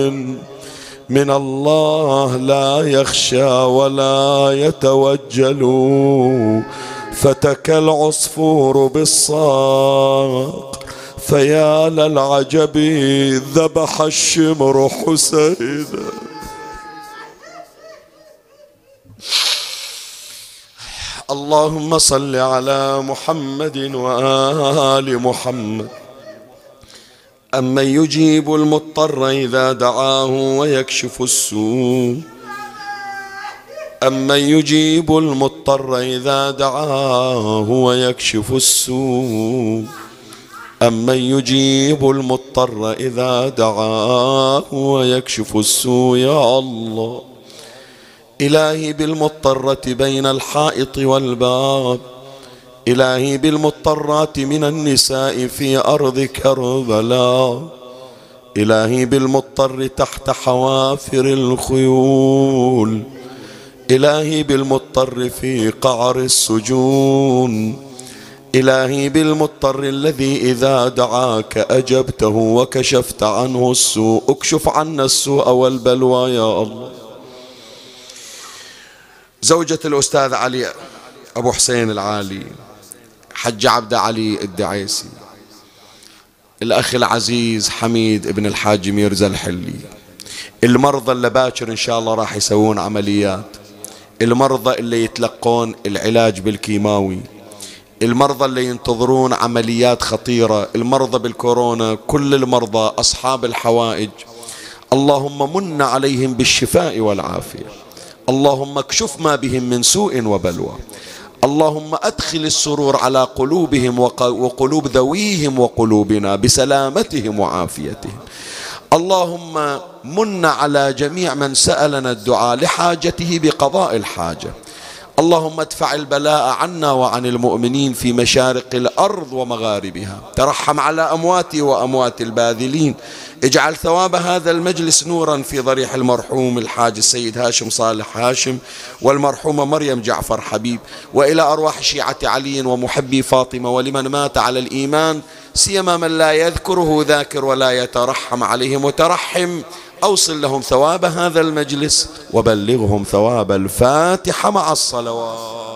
من الله لا يخشى ولا يتوجل، فتك العصفور بالصاق، فيا للعجب ذبح الشمر حسينا. اللهم صل على محمد وآل محمد. أمن يجيب المضطر إذا دعاه ويكشف السوء، أمن يجيب المضطر إذا دعاه ويكشف السوء، أمن يجيب المضطر إذا دعاه ويكشف السوء. يا الله إلهي بالمضطرة بين الحائط والباب، إلهي بالمضطرات من النساء في أرض كربلاء، إلهي بالمضطر تحت حوافر الخيول، إلهي بالمضطر في قعر السجون، إلهي بالمضطر الذي إذا دعاك أجبته وكشفت عنه السوء، اكشف عنا السوء والبلوى يا الله. زوجة الأستاذ علي أبو حسين العالي، حج عبد علي الدعيسي، الأخ العزيز حميد ابن الحاج ميرزا الحلي، المرضى اللي باكر إن شاء الله راح يسوون عمليات، المرضى اللي يتلقون العلاج بالكيماوي، المرضى اللي ينتظرون عمليات خطيرة، المرضى بالكورونا، كل المرضى، أصحاب الحوائج، اللهم من عليهم بالشفاء والعافية، اللهم اكشف ما بهم من سوء وبلوى، اللهم أدخل السرور على قلوبهم وقلوب ذويهم وقلوبنا بسلامتهم وعافيتهم. اللهم من على جميع من سألنا الدعاء لحاجته بقضاء الحاجة. اللهم ادفع البلاء عنا وعن المؤمنين في مشارق الأرض ومغاربها. ترحم على أمواتي وأموات الباذلين، اجعل ثواب هذا المجلس نورا في ضريح المرحوم الحاج السيد هاشم صالح هاشم والمرحومة مريم جعفر حبيب، وإلى أرواح شيعة علي ومحبي فاطمة ولمن مات على الإيمان، سيما من لا يذكره ذاكر ولا يترحم عليهم مترحم. أوصل لهم ثواب هذا المجلس وبلغهم ثواب الفاتحة مع الصلوات.